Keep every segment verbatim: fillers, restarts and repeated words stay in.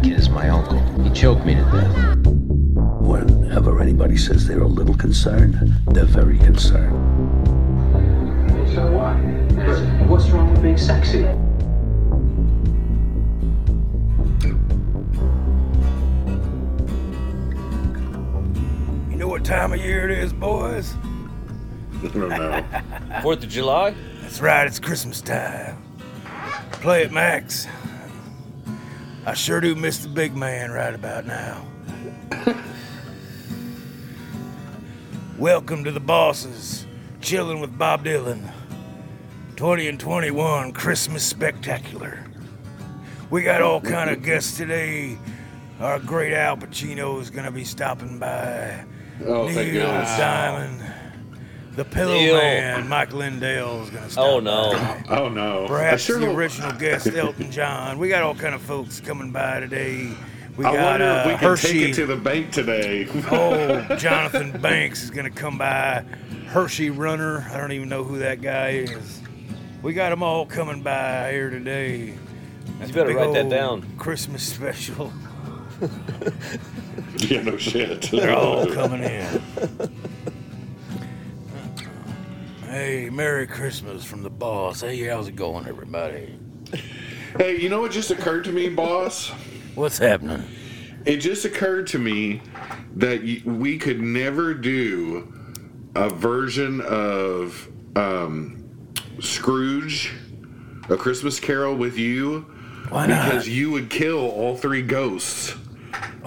that kid is my uncle. He choked me to death. Whenever anybody says they're a little concerned, they're very concerned. So what? What's wrong with being sexy? You know what time of year it is, boys? I don't know. Fourth of July? That's right, it's Christmas time. Play it, Max. I sure do miss the big man right about now. Welcome to the bosses, chilling with Bob Dylan. twenty and twenty-one Christmas Spectacular. We got all kind of guests today. Our great Al Pacino is gonna be stopping by. Oh, Neil Diamond. The Pillow Neil. Man, Mike Lindell, is gonna stop. Oh no! By. Oh no! Perhaps sure the don't... original guest, Elton John. We got all kind of folks coming by today. We I got uh, if we Hershey. Can take it to the bank today. Oh, Jonathan Banks is gonna come by. Hershey Runner. I don't even know who that guy is. We got them all coming by here today. That's you better write that down. Christmas special. Yeah, no shit. They're all coming in. Hey, Merry Christmas from the boss. Hey, how's it going, everybody? Hey, you know what just occurred to me, boss? What's happening? It just occurred to me that we could never do a version of um, Scrooge, A Christmas Carol with you. Why not? Because you would kill all three ghosts.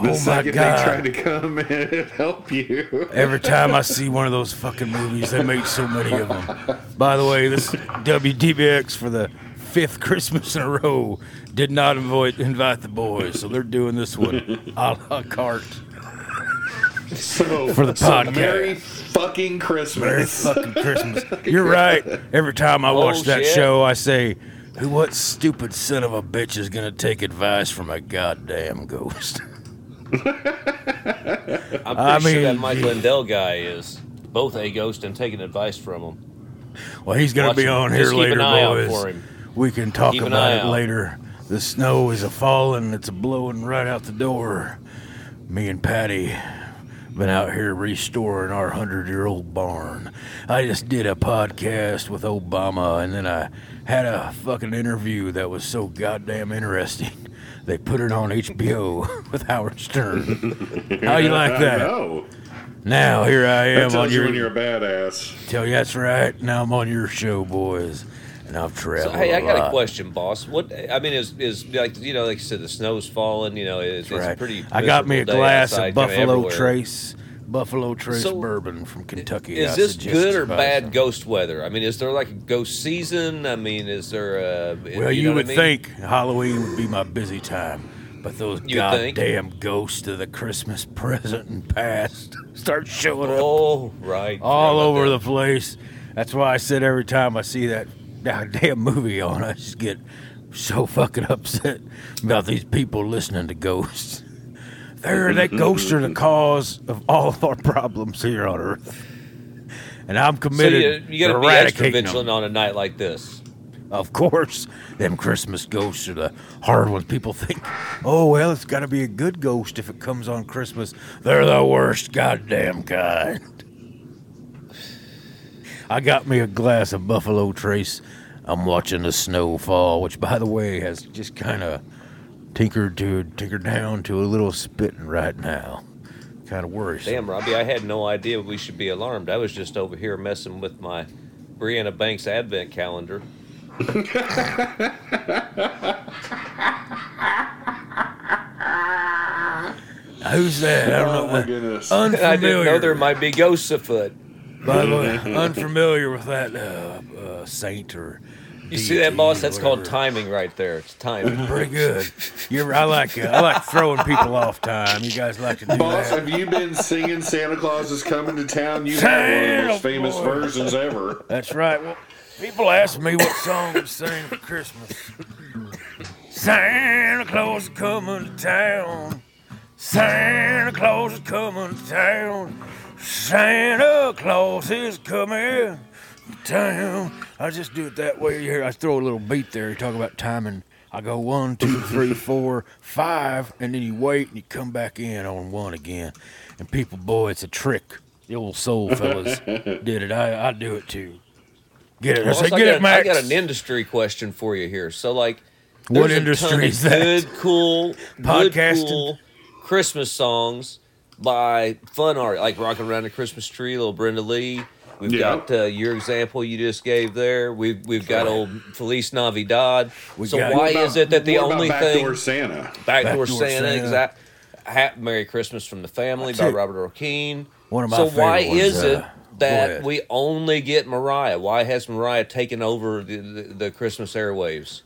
The oh second my God. They try to come and help you. Every time I see one of those fucking movies, they make so many of them. By the way, this W D B X for the fifth Christmas in a row did not invite, invite the boys, so they're doing this one a la carte. So, for the so podcast. Merry fucking Christmas. Merry fucking Christmas. You're right. Every time I oh, watch that shit. show, I say, who, what stupid son of a bitch is going to take advice from a goddamn ghost? I'm pretty I mean, sure that Mike Lindell guy is both a ghost and taking advice from him. Well, he's going to be on here later, boys. We can talk keep about it out. Later. The snow is a falling; it's a blowing right out the door. Me and Patty been out here restoring our hundred-year-old barn. I just did a podcast with Obama, and then I had a fucking interview that was so goddamn interesting. They put it on H B O with Howard Stern. How you like that? I know. Now here I am. That tells on your, you when you're a badass. Tell you that's right. Now I'm on your show, boys, and I've traveled. So, hey, I got lot. a question, boss. What I mean is, is like you know, like you said, the snow's falling. You know, it's, right. it's pretty. I got me a glass outside, of Buffalo Trace. Buffalo Trace so, bourbon from Kentucky. Is I this good or bad some. Ghost weather? I mean, is there like a ghost season? I mean, is there a... Well, you, you know would I mean? think Halloween would be my busy time, but those you goddamn think? ghosts of the Christmas present and past start showing up oh, right. all right over the place. That's why I said every time I see that goddamn movie on, I just get so fucking upset about these people listening to ghosts. They're, that ghosts are the cause of all of our problems here on Earth. And I'm committed so you, you to eradicating them. You got to be extra vigilant on a night like this. Of course. Them Christmas ghosts are the hard ones. People think, oh, well, it's got to be a good ghost if it comes on Christmas. They're the worst goddamn kind. I got me a glass of Buffalo Trace. I'm watching the snow fall, which, by the way, has just kind of... Tinkered to tinkered down to a little spitting right now. Kind of worrisome. Damn, Robbie, I had no idea we should be alarmed. I was just over here messing with my Brianna Banks advent calendar. Who's that? I don't oh know. My goodness. Unfamiliar. I didn't know there might be ghosts afoot. By the way, unfamiliar with that uh, uh, saint or... You see that, boss? That's called timing right there. It's timing. Pretty good. You're, I like it. I like throwing people off time. You guys like to do boss, that. Boss, have you been singing Santa Claus is Coming to Town? You've had one of the most famous boy. versions ever. That's right. Well, people ask me what song to sing for Christmas. Santa Claus is coming to town. Santa Claus is coming to town. Santa Claus is coming Time. I just do it that way. You hear I throw a little beat there. You talk about timing. I go one, two, three, four, five, and then you wait and you come back in on one again. And people, boy, it's a trick. The old soul fellas did it. I, I do it too. Get it. Well, I say, I get got, it, Max. I got an industry question for you here. So, like, what industry is that? Good, cool, podcasting, good, cool Christmas songs by fun art, like Rocking Around the Christmas Tree, little Brenda Lee. We've yeah. got uh, your example you just gave there. We've we've got old Feliz Navidad. We so why about, is it that the only backdoor thing? Backdoor Santa. Backdoor Santa. Exact. Merry Christmas from the Family That's by it. Robert O'Keefe. One of my so why ones, is uh, it that we only get Mariah? Why has Mariah taken over the, the, the Christmas airwaves?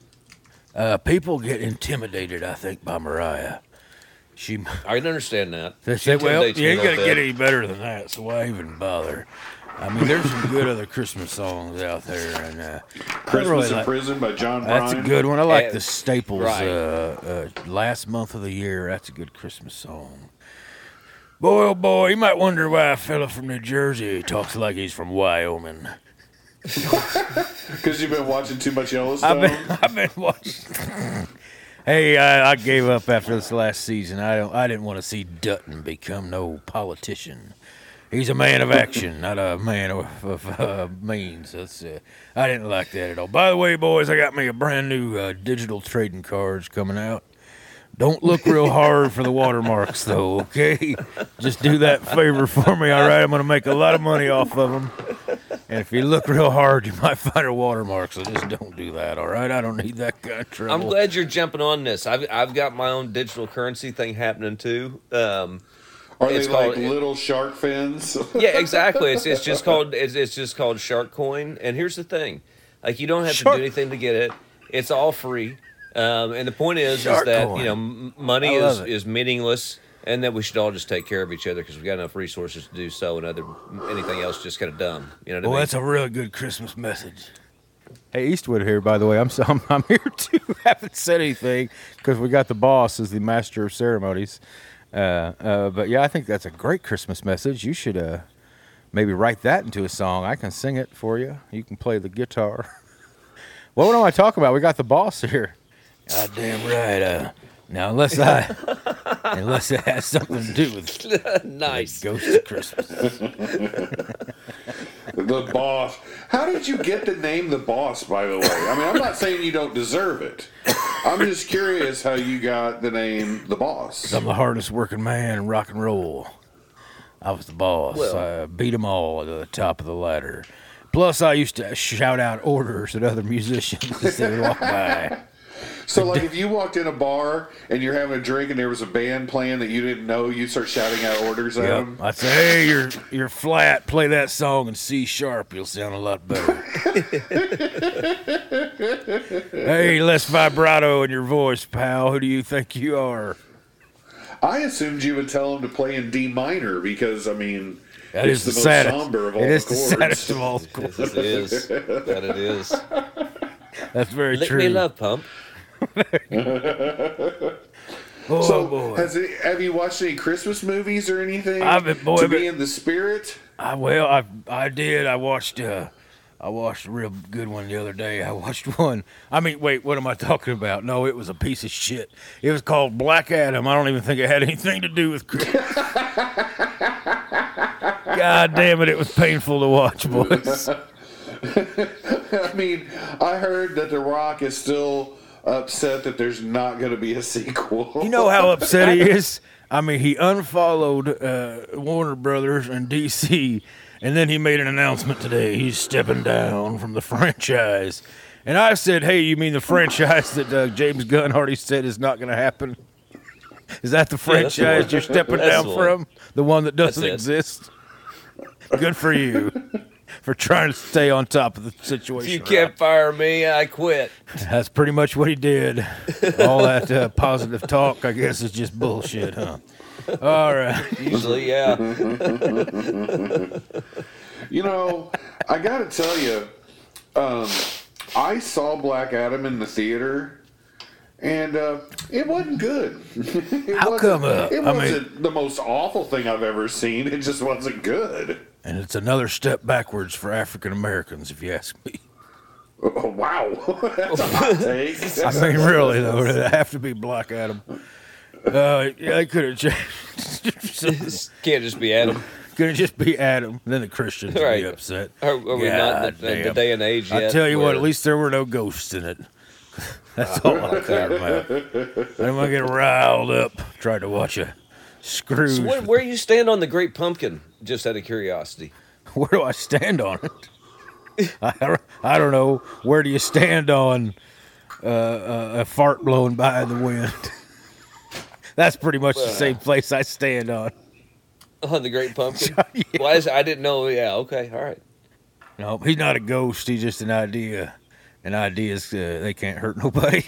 Uh, people get intimidated, I think, by Mariah. She. I can understand that. They say, well, you ain't gonna get any better than that, so why even bother? I mean, there's some good other Christmas songs out there. And, uh, Christmas really in like, Prison by John Bryan. That's a good one. I like and, the Staples. Right. Uh, uh, last month of the year, that's a good Christmas song. Boy, oh boy, you might wonder why a fella from New Jersey talks like he's from Wyoming. Because you've been watching too much Yellowstone? I've been, I've been watching... Hey, I, I gave up after this last season. I don't. I didn't want to see Dutton become no politician. He's a man of action, not a man of, of uh, means. That's uh, I didn't like that at all. By the way, boys, I got me a brand new uh, digital trading cards coming out. Don't look real hard for the watermarks, though, okay? Just do that favor for me, all right? I'm going to make a lot of money off of them. And if you look real hard, you might find a watermark, so just don't do that, all right? I don't need that kind of trouble. I'm glad you're jumping on this. I've, I've got my own digital currency thing happening, too. Um Are it's they called, like little it, shark fins? Yeah, exactly. It's it's just called it's, it's just called Shark Coin. And here's the thing, like you don't have shark. to do anything to get it. It's all free. Um, and the point is, shark is that coin. you know m- money is, is meaningless, and that we should all just take care of each other because we've got enough resources to do so. And other anything else just kind of dumb. You know. What well, I mean? That's a really good Christmas message. Hey, Eastwood here, by the way. I'm I'm, I'm here too. I haven't said anything because we got the boss as the master of ceremonies. Uh, uh, but yeah, I think that's a great Christmas message. You should uh, maybe write that into a song. I can sing it for you. You can play the guitar. Well, what am I talking about? We got the boss here. God damn right. Uh, now, unless I, unless it has something to do with nice Ghost of Christmas. The boss. How did you get the name The Boss, by the way? I mean, I'm not saying you don't deserve it. I'm just curious how you got the name The Boss. I'm the hardest working man in rock and roll. I was the boss. Well, I beat them all to the top of the ladder. Plus, I used to shout out orders at other musicians as they walked by. So, like, if you walked in a bar and you're having a drink and there was a band playing that you didn't know, you start shouting out orders at yep. them? I'd say, hey, you're, you're flat. Play that song in C sharp. You'll sound a lot better. Hey, less vibrato in your voice, pal. Who do you think you are? I assumed you would tell them to play in D minor because, I mean... That it's is the, the most saddest. somber of all it is the saddest of all chords. Yes, it is. That it is. That's very Lick true. Lick me love, pump. oh, so, boy. Has it, have you watched any Christmas movies or anything I've been, boy, to be in the spirit? I well, I I did. I watched uh, I watched a real good one the other day. I watched one. I mean, wait, what am I talking about? No, it was a piece of shit. It was called Black Adam. I don't even think it had anything to do with Christmas. God damn it! It was painful to watch, boys. I mean, I heard that The Rock is still upset that there's not going to be a sequel. You know how upset he is? I mean, he unfollowed uh, Warner Brothers and D C, and then he made an announcement today. He's stepping down from the franchise. And I said, hey, you mean the franchise that uh, James Gunn already said is not going to happen? Is that the franchise yeah, the you're stepping that's down the from? The one that doesn't exist? Good for you. For trying to stay on top of the situation. If you can't right? fire me, I quit. That's pretty much what he did. All that uh, positive talk, I guess, is just bullshit, huh? All right. Usually, yeah. You know, I got to tell you, um, I saw Black Adam in the theater, and uh, it wasn't good. it How wasn't, come up? It wasn't I mean, the most awful thing I've ever seen. It just wasn't good. And it's another step backwards for African Americans, if you ask me. Oh, wow. That's a hot take. That's I mean, really, though, it would have to be Black Adam. Uh, yeah, it could have changed. Can't just be Adam. Could it just be Adam? Then the Christians would right. be upset. Are, are we God not in the, the day and age yet? I tell you where... what, at least there were no ghosts in it. That's all I care about. I'm going to get riled up trying to watch a Scrooge. So where, where you stand on the Great Pumpkin, just out of curiosity? Where do I stand on it? I, I don't know. Where do you stand on uh, a, a fart blowing by in the wind? That's pretty much well, the same place I stand on. On the Great Pumpkin? Yeah. Why is I didn't know. Yeah, okay, all right. No, he's not a ghost. He's just an idea. And ideas, uh, they can't hurt nobody.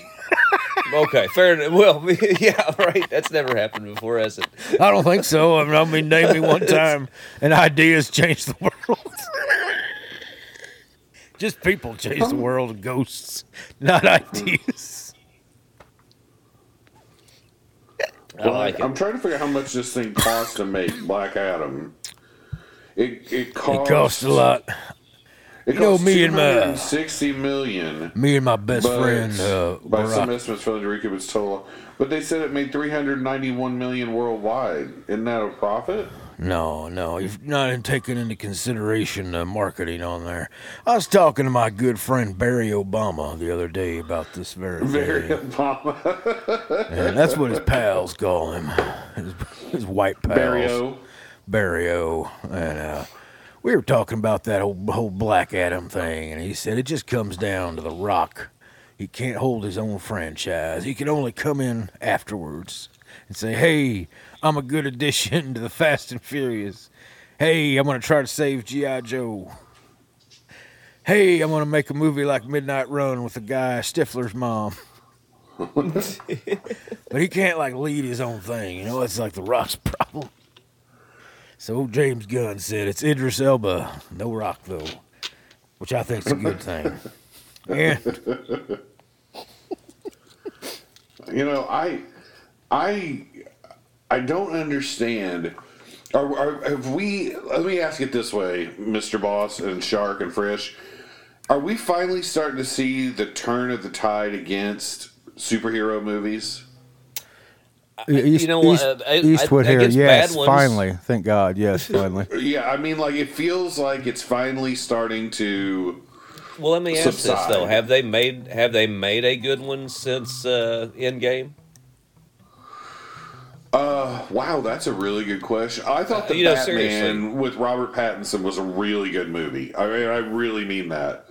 Okay, fair enough. Well, yeah, right. That's never happened before, has it? I don't think so. I mean, I mean name me one time and ideas changed the world. Just people change the world, ghosts, not ideas. I like it. I'm trying to figure out how much this thing costs to make Black Adam. It it costs, it costs a lot. It you know, me and my sixty million. Me and my best friend, uh, by Barack. Some estimates, for the recap, it's total. But they said it made three hundred ninety-one million worldwide. Isn't that a profit? No, no, you've not taken into consideration the marketing on there. I was talking to my good friend Barry Obama the other day about this very thing. Barry Obama. And that's what his pals call him. His, his white pals. Barry-o. Barry-o. And, uh. We were talking about that whole, whole Black Adam thing, and he said it just comes down to The Rock. He can't hold his own franchise. He can only come in afterwards and say, hey, I'm a good addition to the Fast and Furious. Hey, I'm going to try to save G I Joe. Hey, I'm going to make a movie like Midnight Run with the guy, Stifler's mom. But he can't, like, lead his own thing. You know, it's like The Rock's problem. So James Gunn said it's Idris Elba, no Rock though, which I think's a good thing. Yeah. You know, I, I, I don't understand. Are, are have we? Let me ask it this way, Mister Boss and Shark and Frisch, are we finally starting to see the turn of the tide against superhero movies? East, you know what? East, Eastwood I, I here, yes, finally. Thank God, yes, finally. Yeah, I mean, like, it feels like it's finally starting to Well, let me subside. ask this, though. Have they made Have they made a good one since uh, Endgame? Uh, wow, that's a really good question. I thought The uh, you know, Batman seriously. with Robert Pattinson was a really good movie. I mean, I really mean that.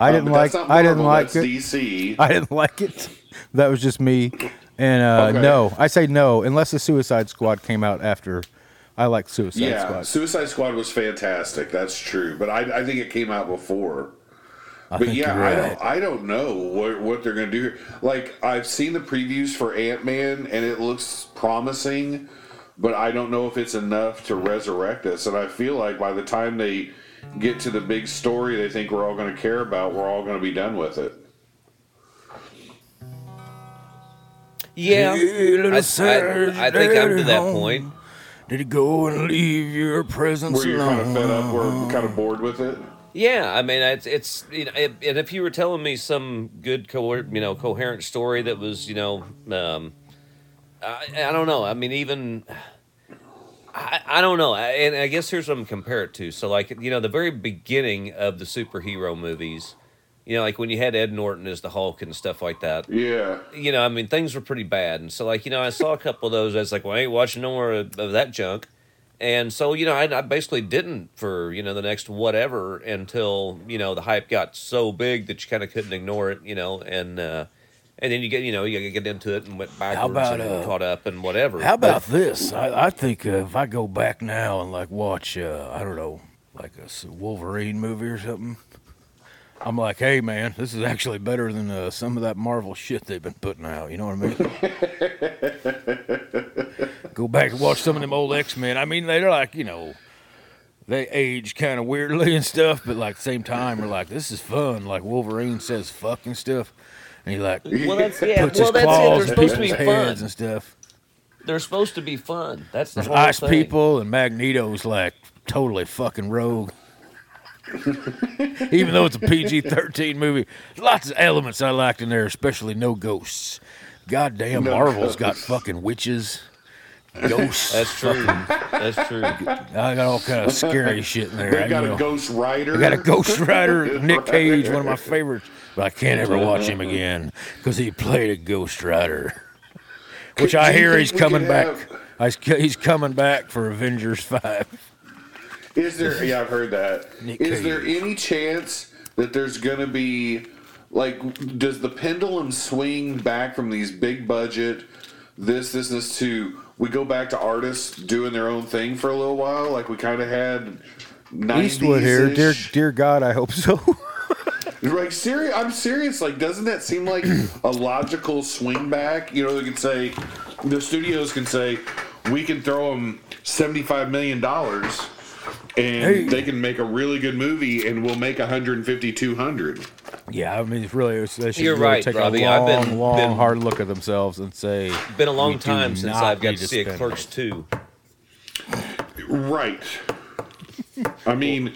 I didn't um, like that's not Marvel, I didn't like that's it. D C. I didn't like it. That was just me. And uh, okay. no, I say no, unless the Suicide Squad came out after. I like Suicide yeah, Squad. Yeah, Suicide Squad was fantastic. That's true, but I, I think it came out before. I but yeah, right. I don't, I don't know what, what they're going to do here. Like, I've seen the previews for Ant-Man, and it looks promising, but I don't know if it's enough to resurrect us. And I feel like by the time they get to the big story, they think we're all going to care about. We're all going to be done with it. Yeah, I, I, I think I'm to that point. Did you go and leave your presence alone? Were you kind of fed up? We're kind of bored with it. Yeah, I mean, it's it's you know, it, and if you were telling me some good, co- you know, coherent story that was, you know, um, I, I don't know. I mean, even I, I don't know. I, and I guess here's what I'm compare it to. So, like, you know, the very beginning of the superhero movies. You know, like when you had Ed Norton as the Hulk and stuff like that. Yeah. You know, I mean, things were pretty bad. And so, like, you know, I saw a couple of those. I was like, well, I ain't watching no more of, of that junk. And so, you know, I, I basically didn't for, you know, the next whatever until, you know, the hype got so big that you kind of couldn't ignore it, you know. And uh, and then you get, you know, you get into it and went backwards about, and uh, caught up and whatever. How about but, this? I, I think uh, if I go back now and, like, watch, uh, I don't know, like a Wolverine movie or something. I'm like, hey, man, this is actually better than uh, some of that Marvel shit they've been putting out. You know what I mean? Go back and watch some of them old X-Men. I mean, they're like, you know, they age kind of weirdly and stuff, but, like, same time, we're like, this is fun. Like, Wolverine says fucking stuff, and he, like, well, that's, yeah. puts well, his claws in people's heads and stuff. They're supposed to be fun. That's the There's whole Ice thing. People, and Magneto's, like, totally fucking rogue. Even though it's a P G thirteen movie, lots of elements I liked in there, especially no ghosts. Goddamn, no Marvel's ghosts. Got fucking witches, ghosts. That's true. That's true. I got all kind of scary shit in there. They got I, a know, Ghost Rider. I got a Ghost Rider. Nick Cage, one of my favorites. But I can't ever watch him again because he played a Ghost Rider, which could, I hear he's coming back. Have... I, he's coming back for Avengers five. Is there? Yeah, I've heard that. Is there any chance that there's gonna be, like, does the pendulum swing back from these big budget, this, this, this to we go back to artists doing their own thing for a little while, like we kind of had nineties-ish? Eastwood here, dear, dear God, I hope so. Like, serious, I'm serious. Like, doesn't that seem like a logical swing back? You know, they can say, the studios can say, we can throw them seventy-five million dollars. And hey, they can make a really good movie, and we'll make one fifty, two hundred. Yeah, I mean, it's really, it's, they should You're really right, take Robbie. a long, I've been, long, been, hard look at themselves and say, been a long time since I've got to see a Clerks two. Right. I mean,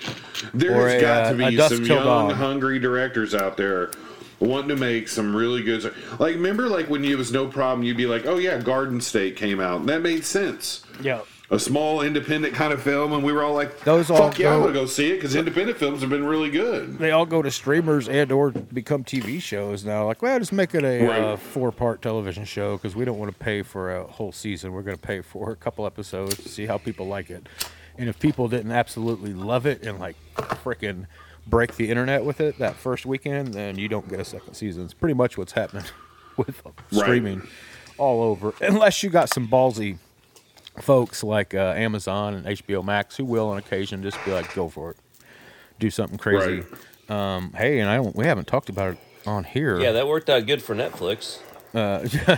there has got a, to be some young, dog. hungry directors out there wanting to make some really good. Like, remember, like when it was no problem, you'd be like, "Oh yeah, Garden State came out, and that made sense." Yeah. A small independent kind of film, and we were all like, Those all "Fuck yeah, I'm gonna go see it," because independent films have been really good. They all go to streamers and/or become T V shows now. Like, well, just make it a right. uh, four-part television show because we don't want to pay for a whole season. We're going to pay for a couple episodes to see how people like it, and if people didn't absolutely love it and like freaking break the internet with it that first weekend, then you don't get a second season. It's pretty much what's happening with streaming right. all over, unless you got some ballsy folks like uh, Amazon and H B O Max, who will on occasion just be like, go for it, do something crazy. Right. Um, hey, and I don't, we haven't talked about it on here. Yeah, that worked out good for Netflix. Uh, uh,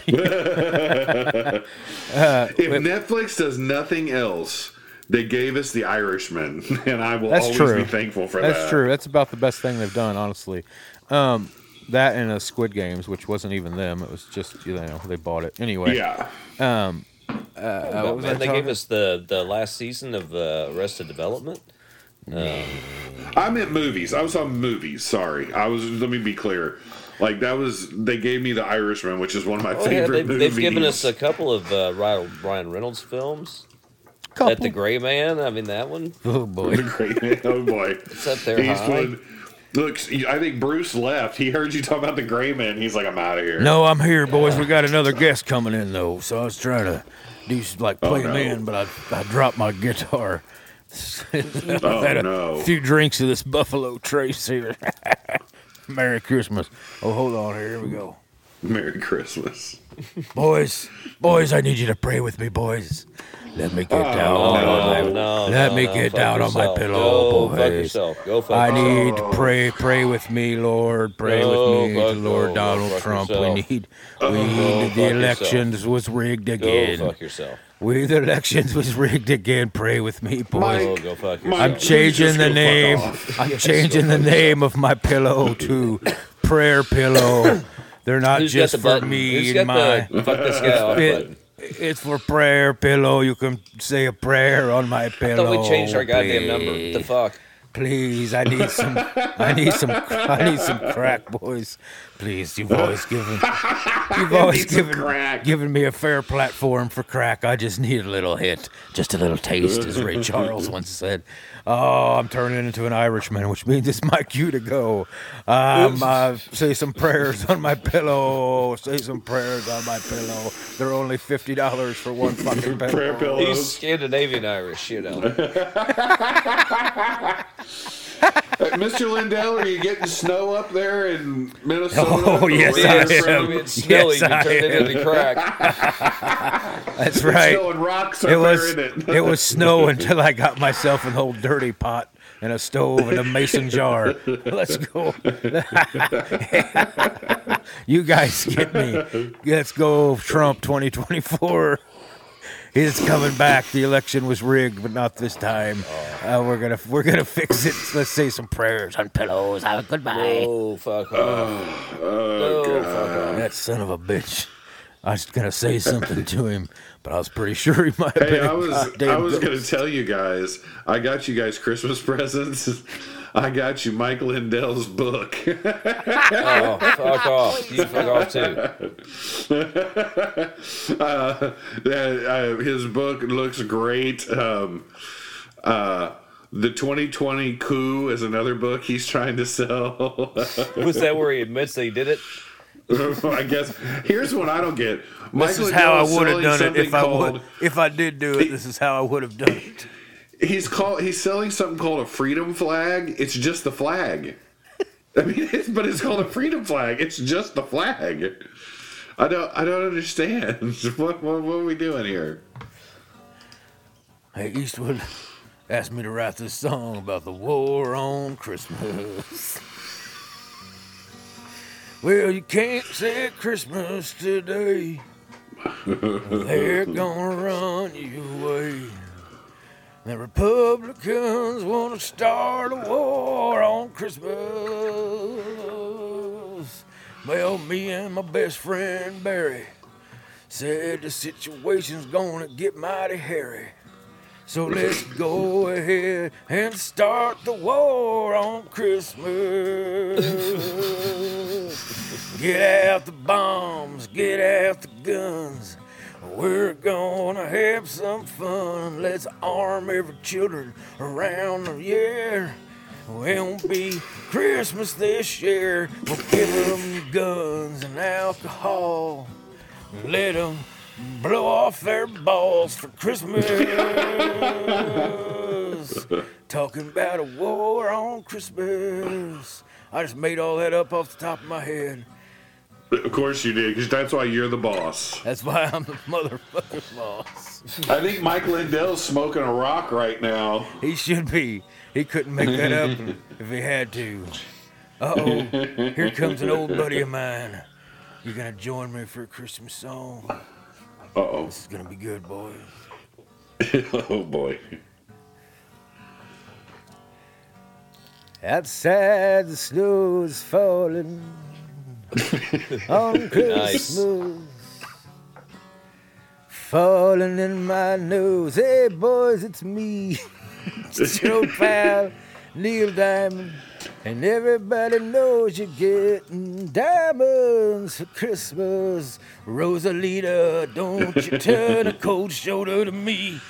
if with, Netflix does nothing else, they gave us The Irishman, and I will always true. be thankful for that's that. That's true. That's about the best thing they've done, honestly. Um, that and a Squid Games, which wasn't even them. It was just, you know, they bought it anyway. Yeah. Um, Uh, oh, man, they talking? gave us the, the last season of uh, Arrested Development. Um, I meant movies. I was on movies. Sorry, I was. Let me be clear. Like that was they gave me The Irishman, which is one of my oh, favorite yeah, they, movies. They've given us a couple of uh, Ryan Reynolds films. Couple. That the Gray Man. I mean that one. Oh boy. The Gray Man. Oh boy. It's up there. Eastwood. High. Look, I think Bruce left. He heard you talk about The Gray Man. He's like, I'm out of here. No, I'm here, boys. Yeah. We got another guest coming in, though. So I was trying to do, like, play oh, no. in, but I I dropped my guitar. oh, had a no. few drinks of this Buffalo Trace here. Merry Christmas. Oh, hold on. Here, here we go. Merry Christmas. Boys, boys, I need you to pray with me, boys. Let me get oh, down. No, no, no, Let no, me get no, down yourself. on my pillow, Go boys. Fuck yourself. Go fuck I need to pray. Pray with me, Lord. Pray Go with me, Lord Donald fuck Trump. Yourself. We need. Oh, we need. The elections yourself. was rigged again. Go fuck yourself. We the elections was rigged again. Pray with me, boys. Go fuck yourself. I'm changing the name. I'm changing the name of my pillow to Prayer Pillow. They're not Who's just for me Who's and my. The, fuck this guy off button. It's for prayer pillow. You can say a prayer on my pillow. I thought we changed our goddamn please. number. What the fuck? Please, I need some. I need some. I need some crack, boys. Please, you've always given. You've always given crack. given me a fair platform for crack. I just need a little hit, just a little taste, as Ray Charles once said. Oh, I'm turning into an Irishman, which means it's my cue to go. Um, uh, say some prayers on my pillow. Say some prayers on my pillow. They're only fifty dollars for one fucking pillow. Prayer pillows. He's Scandinavian Irish, you know. Hey, Mister Lindell, are you getting snow up there in Minnesota? Oh, yes, I am. It's snowy. Yes, you can turn it into crack. That's right. It's snowing rocks up it was, there, isn't it? It was snow until I got myself an old dirty pot and a stove and a mason jar. Let's go. You guys get me. Let's go, Trump twenty twenty-four. He's coming back. The election was rigged, but not this time. Uh, we're gonna we're gonna fix it. Let's say some prayers on pillows. Have a goodbye. Oh fuck! Oh, oh, oh fuck! That son of a bitch. I was gonna say something to him, but I was pretty sure he might. Hey, have been I was I was gonna tell you guys. I got you guys Christmas presents. I got you Mike Lindell's book. Oh, fuck off. You fuck off too. Uh, that, uh, his book looks great. Um, uh, The twenty twenty Coup is another book he's trying to sell. Was that where he admits that he did it? I guess. Here's what I don't get. Michael this is how Dill's I would have done it if I called, would, if I did do it. He, this is how I would have done it. He's call, He's selling something called a freedom flag. It's just the flag. I mean, it's, but it's called a freedom flag. It's just the flag. I don't. I don't understand. What What, what are we doing here? Hey, Eastwood asked me to write this song about the war on Christmas. Well, you can't say Christmas today. They're gonna run you away. The Republicans want to start a war on Christmas. Well, me and my best friend Barry said the situation's gonna get mighty hairy. So let's go ahead and start the war on Christmas. Get out the bombs, get out the guns. We're gonna have some fun. Let's arm every children around the year. Won't be Christmas this year. We'll give them guns and alcohol. Let them blow off their balls for Christmas. Talking about a war on Christmas. I just made all that up off the top of my head. Of course you did, because that's why you're the boss. That's why I'm the motherfucking boss. I think Mike Lindell's smoking a rock right now. He should be. He couldn't make that up if he had to. Uh-oh, here comes an old buddy of mine. You're going to join me for a Christmas song. Uh-oh. This is going to be good, boy. Oh, boy. Outside the snow is falling on Christmas. Falling in my nose. Hey, boys, it's me. It's your pal, Neil Diamond. And everybody knows you're getting diamonds for Christmas. Rosalita, don't you turn a cold shoulder to me.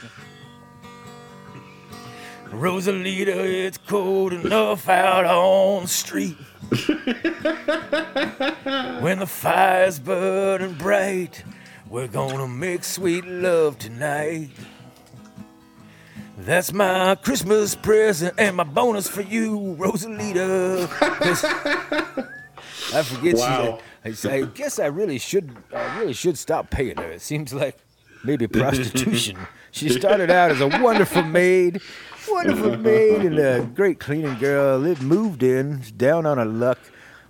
Rosalita, it's cold enough out on the street. When the fire's burning bright, we're gonna make sweet love tonight. That's my Christmas present and my bonus for you, Rosalita. I forget wow. you. I, I guess I really should. I really should stop paying her. It seems like maybe prostitution. She started out as a wonderful maid, wonderful maid, and a great cleaning girl. It moved in, down on her luck.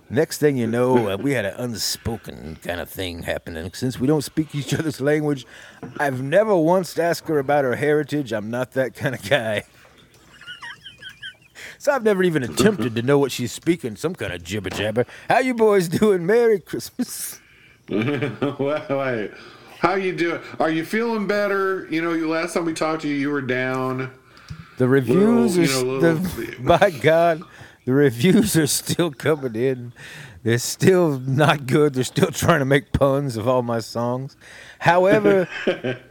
Next thing you know, we had an unspoken kind of thing happening. Since we don't speak each other's language, I've never once asked her about her heritage. I'm not that kind of guy. So I've never even attempted to know what she's speaking, some kind of jibber-jabber. How you boys doing? Merry Christmas. How you doing? Are you feeling better? You know, last time we talked to you, you were down. The reviews little, you know, are... Little... The, my God. The reviews are still coming in. They're still not good. They're still trying to make puns of all my songs. However,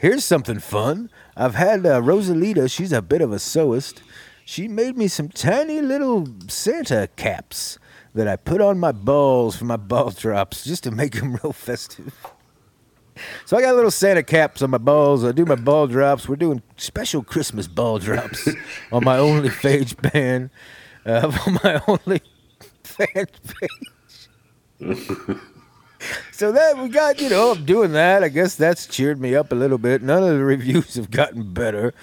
here's something fun. I've had uh, Rosalita. She's a bit of a sewist. She made me some tiny little Santa caps that I put on my balls for my ball drops just to make them real festive. So I got little Santa caps on my balls. I do my ball drops. We're doing special Christmas ball drops on my OnlyFage band. Uh, on my only fan page. So that we got, you know, I'm doing that. I guess that's cheered me up a little bit. None of the reviews have gotten better.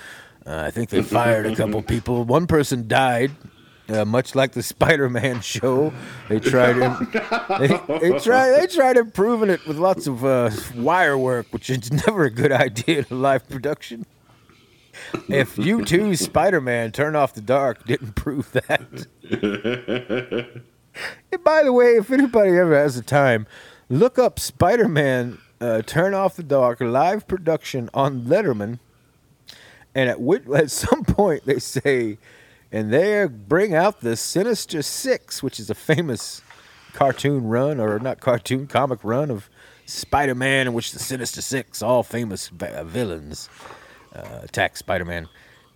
Uh, I think they fired a couple people. One person died, uh, much like the Spider-Man show. They tried, oh, no. they, they tried, they tried improving it with lots of uh, wire work, which is never a good idea in live production. If you too, Spider-Man, Turn Off the Dark didn't prove that. And by the way, if anybody ever has the time, look up Spider-Man, uh, Turn Off the Dark, live production on Letterman. And at, at some point they say, and they bring out the Sinister Six, which is a famous cartoon run, or not cartoon, comic run of Spider-Man, in which the Sinister Six, all famous va- villains, uh, attack Spider-Man.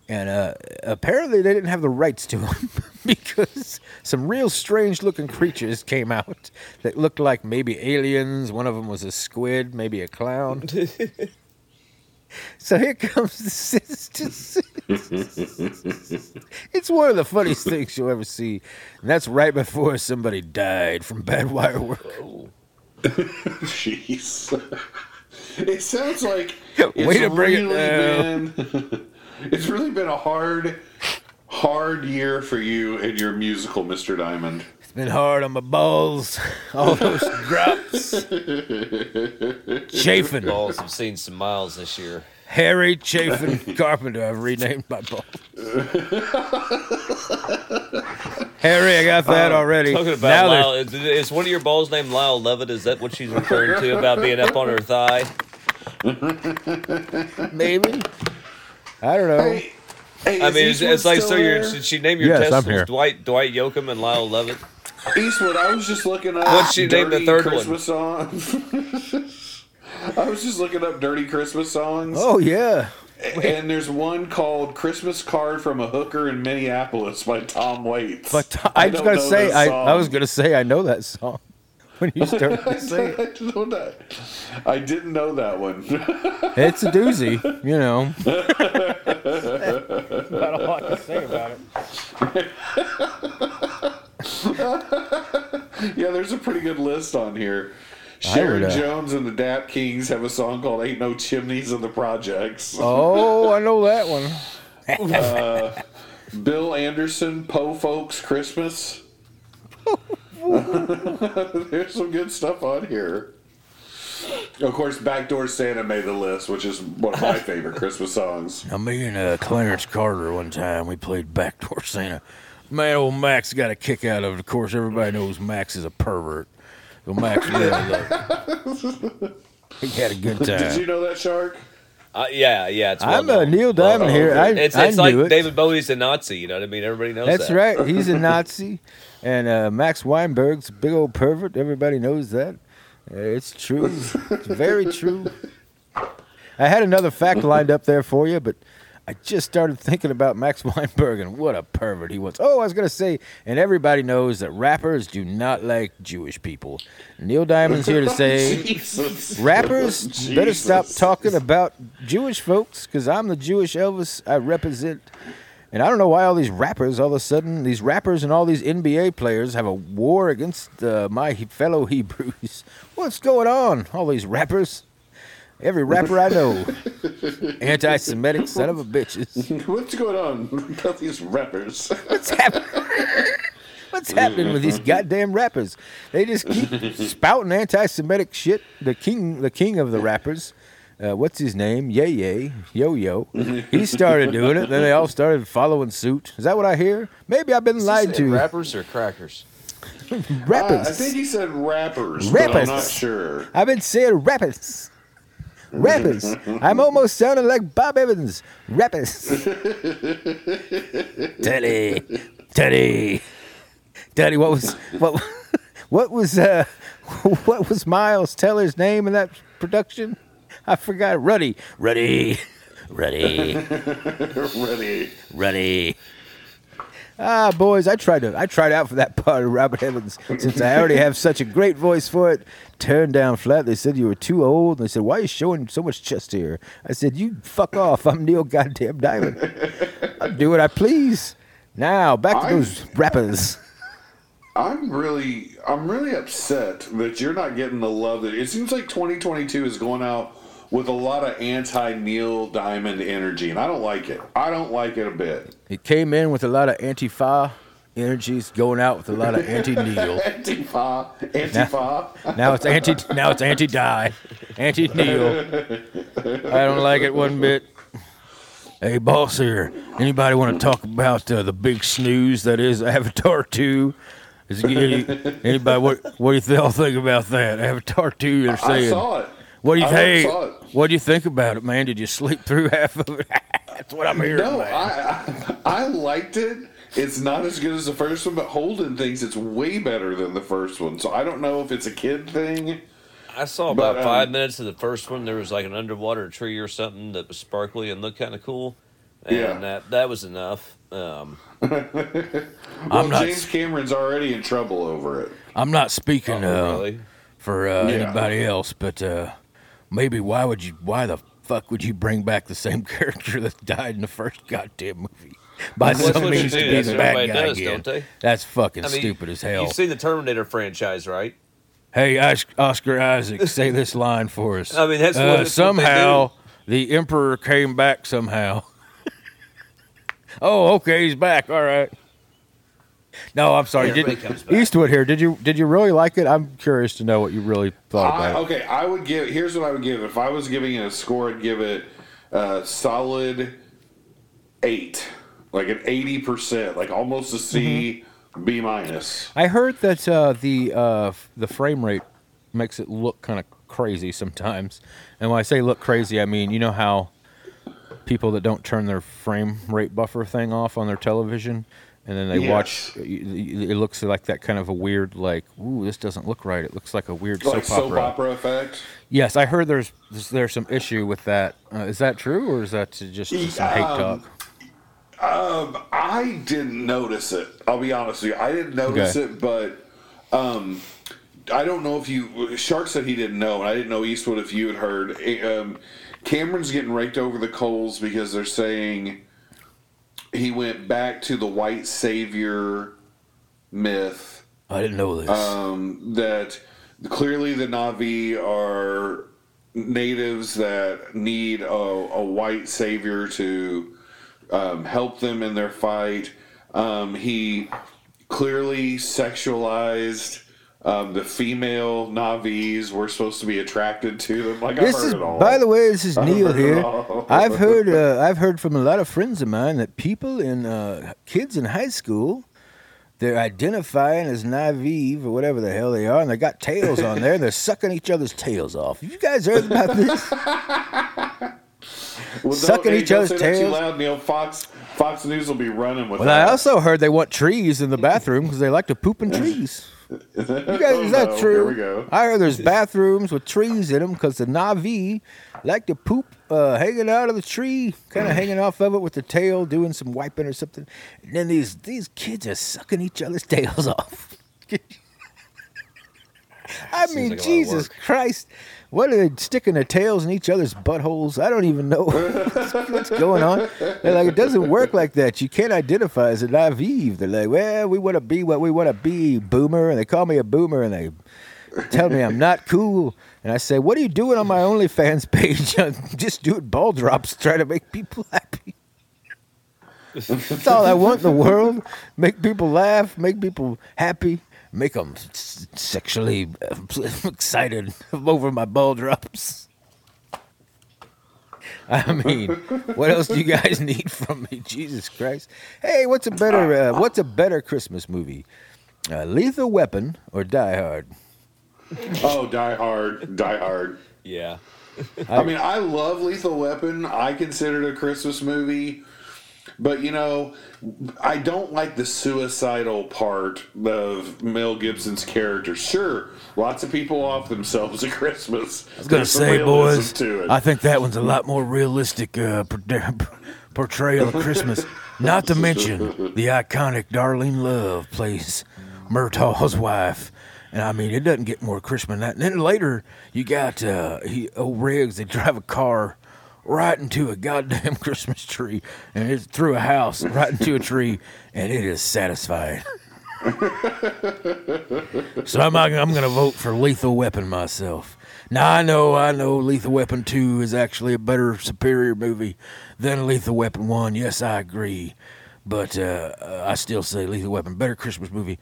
And uh, apparently they didn't have the rights to him because some real strange-looking creatures came out that looked like maybe aliens. One of them was a squid, maybe a clown. So here comes the Sinister Six. It's one of the funniest things you'll ever see. And that's right before somebody died from bad wire work. Oh. Jeez. It sounds like... It's Way to bring really it down. It's really been a hard, hard year for you and your musical, Mister Diamond. It's been hard on my balls. All those drops. Chafin. Balls have seen some miles this year. Harry Chafin Carpenter, I've renamed my balls. Harry, I got that um, already. Talking about Lyle, is one of your balls named Lyle Lovett? Is that what she's referring to about being up on her thigh? Maybe. I don't know. Hey, hey, I mean, it's, it's like, so your, should she name your yes, testicles Dwight Dwight Yoakam and Lyle Lovett? Eastwood, I was just looking up What's she dirty named the third Christmas one? songs. I was just looking up dirty Christmas songs. Oh, yeah. Wait. And there's one called Christmas Card from a Hooker in Minneapolis by Tom Waits. But I, I was going to say, I, I was going to say, I know that song. When you start to say I, it. I didn't know that one. It's a doozy, you know. Not a lot to say about it. Yeah, there's a pretty good list on here. Sharon Jones and the Dap Kings have a song called Ain't No Chimneys in the Projects. Oh, I know that one. uh, Bill Anderson, Poe Folks Christmas. There's some good stuff on here. Of course, Backdoor Santa made the list, which is one of my favorite Christmas songs. Now, me and uh, Clarence Carter one time, we played Backdoor Santa. Man, old Max got a kick out of it. Of course, everybody knows Max is a pervert. So Max really loved it. He had a good time. Did you know that, Shark? Uh, yeah, yeah. It's well I'm a Neil Diamond well, here. I, it's it's I like it. David Bowie's a Nazi. You know what I mean? Everybody knows That's that. That's right. He's a Nazi. And uh, Max Weinberg's a big old pervert. Everybody knows that. Uh, it's true. It's very true. I had another fact lined up there for you, but I just started thinking about Max Weinberg and what a pervert he was. Oh, I was going to say, and everybody knows that rappers do not like Jewish people. Neil Diamond's here to say, Jesus. rappers Jesus. better stop talking about Jewish folks, because I'm the Jewish Elvis I represent. And I don't know why all these rappers, all of a sudden, these rappers and all these N B A players have a war against uh, my fellow Hebrews. What's going on, all these rappers? Every rapper I know. Anti-Semitic son of a bitches. What's going on about these rappers? What's happening? What's happening with these goddamn rappers? They just keep spouting anti-Semitic shit. The king, the king of the rappers. Uh, what's his name? Yay, yay, yo, yo. He started doing it. Then they all started following suit. Is that what I hear? Maybe I've been Is lied to. Rappers or crackers? Rappers. Uh, I think he said rappers. Rappers. But I'm not sure. I've been saying rappers. Rappers. I'm almost sounding like Bob Evans. Rappers. Teddy, Teddy, Teddy. What was what? What was uh? What was Miles Teller's name in that production? I forgot. Ruddy. Ruddy. Ruddy. Ruddy. Ruddy. Ah, boys, I tried to I tried out for that part of Robert Evans since I already have such a great voice for it. Turned down flat. They said you were too old. They said, why are you showing so much chest here? I said, you fuck off. I'm Neil Goddamn Diamond. I do what I please. Now, back to I'm, those rappers. I'm really I'm really upset that you're not getting the love that it seems like twenty twenty-two is going out with a lot of anti-Neil Diamond energy, and I don't like it. I don't like it a bit. It came in with a lot of Antifa energies, going out with a lot of anti-Neil. Antifa, Antifa. Now, now it's anti. Now it's anti-die, anti-Neil. I don't like it one bit. Hey, boss here. Anybody want to talk about uh, the big snooze that is Avatar two? Is any, anybody? What, what do you all think about that? Avatar two. They're saying. I saw it. What do you think? What do you think about it, man? Did you sleep through half of it? That's what I'm hearing. No, I, I I liked it, It's not as good as the first one, but Holden thinks it's way better than the first one. So I don't know if it's a kid thing. I saw about but, five um, minutes of the first one. There was like an underwater tree or something that was sparkly and looked kind of cool. And yeah. that, that was enough. Um, well, not, James Cameron's already in trouble over it. I'm not speaking oh, uh, really? for uh, yeah. anybody else, but uh, maybe why would you? Why the fuck would you bring back the same character that died in the first goddamn movie? By well, some means, to be the bad guy does, again. Don't they? That's fucking I mean, stupid as hell. You've seen the Terminator franchise, right? Hey, Oscar Isaac, say this line for us. I mean, that's uh, what it's somehow what they do. The Emperor came back somehow. Oh, okay, he's back. All right. No, I'm sorry. Did, Eastwood here. Did you did you really like it? I'm curious to know what you really thought I, about it. Okay, I would give. Here's what I would give it. If I was giving it a score, I'd give it a solid eight, like an eighty percent, like almost a C, mm-hmm. B minus. I heard that uh, the uh, the frame rate makes it look kind of crazy sometimes, and when I say look crazy, I mean you know how people that don't turn their frame rate buffer thing off on their television, and then they yes. watch, it looks like that kind of a weird, like, ooh, this doesn't look right. It looks like a weird like soap opera. Soap opera effect? Yes, I heard there's there's some issue with that. Uh, is that true, or is that just, just some um, hate talk? Um, I didn't notice it. I'll be honest with you. I didn't notice okay. it, but um, I don't know if you... Shark said he didn't know, and I didn't know, Eastwood, if you had heard. Um, Cameron's getting raked over the coals because they're saying... He went back to the white savior myth. I didn't know this. Um, that clearly the Na'vi are natives that need a, a white savior to um, help them in their fight. Um, he clearly sexualized um, the female Na'vis. We're supposed to be attracted to them. Like this I've heard is, it all. By the way, this is Neil here. I've heard uh, I've heard from a lot of friends of mine that people in uh, kids in high school, they're identifying as Na'vi or whatever the hell they are, and they got tails on there. And they're sucking each other's tails off. You guys heard about this? Well, sucking hey, each other's tails. Too loud, Neil. Fox Fox News will be running with. Well, that. I also heard they want trees in the bathroom because they like to poop in trees. You guys, oh, is that no. true? Here we go. I heard there's bathrooms with trees in them because the Na'vi like to poop uh, hanging out of the tree, kind of hanging off of it with the tail, doing some wiping or something. And then these, these kids are sucking each other's tails off. I Seems mean, like Jesus Christ. What are they sticking their tails in each other's buttholes? I don't even know what's going on. They're like, it doesn't work like that. You can't identify as a Na'vi. They're like, well, we want to be what we want to be, boomer. And they call me a boomer, and they tell me I'm not cool. And I say, what are you doing on my OnlyFans page? I'm just doing ball drops, trying to make people happy. That's all I want in the world. Make people laugh, make people happy. Make them sexually excited over my ball drops. I mean, what else do you guys need from me? Jesus Christ! Hey, what's a better uh, what's a better Christmas movie? Uh, Lethal Weapon or Die Hard? Oh, Die Hard! Die Hard! Yeah. I mean, I love Lethal Weapon. I consider it a Christmas movie. But, you know, I don't like the suicidal part of Mel Gibson's character. Sure, lots of people off themselves at Christmas. I was going to say, boys, I think that one's a lot more realistic uh, portrayal of Christmas. Not to mention the iconic Darlene Love plays Murtaugh's wife. And, I mean, it doesn't get more Christmas than that. And then later, you got uh, he, old Riggs, they drive a car right into a goddamn Christmas tree, and it's through a house, right into a tree, and it is satisfying. So I'm, I'm going to vote for Lethal Weapon myself. Now, I know, I know Lethal Weapon two is actually a better, superior movie than Lethal Weapon one. Yes, I agree. But uh, I still say Lethal Weapon, better Christmas movie.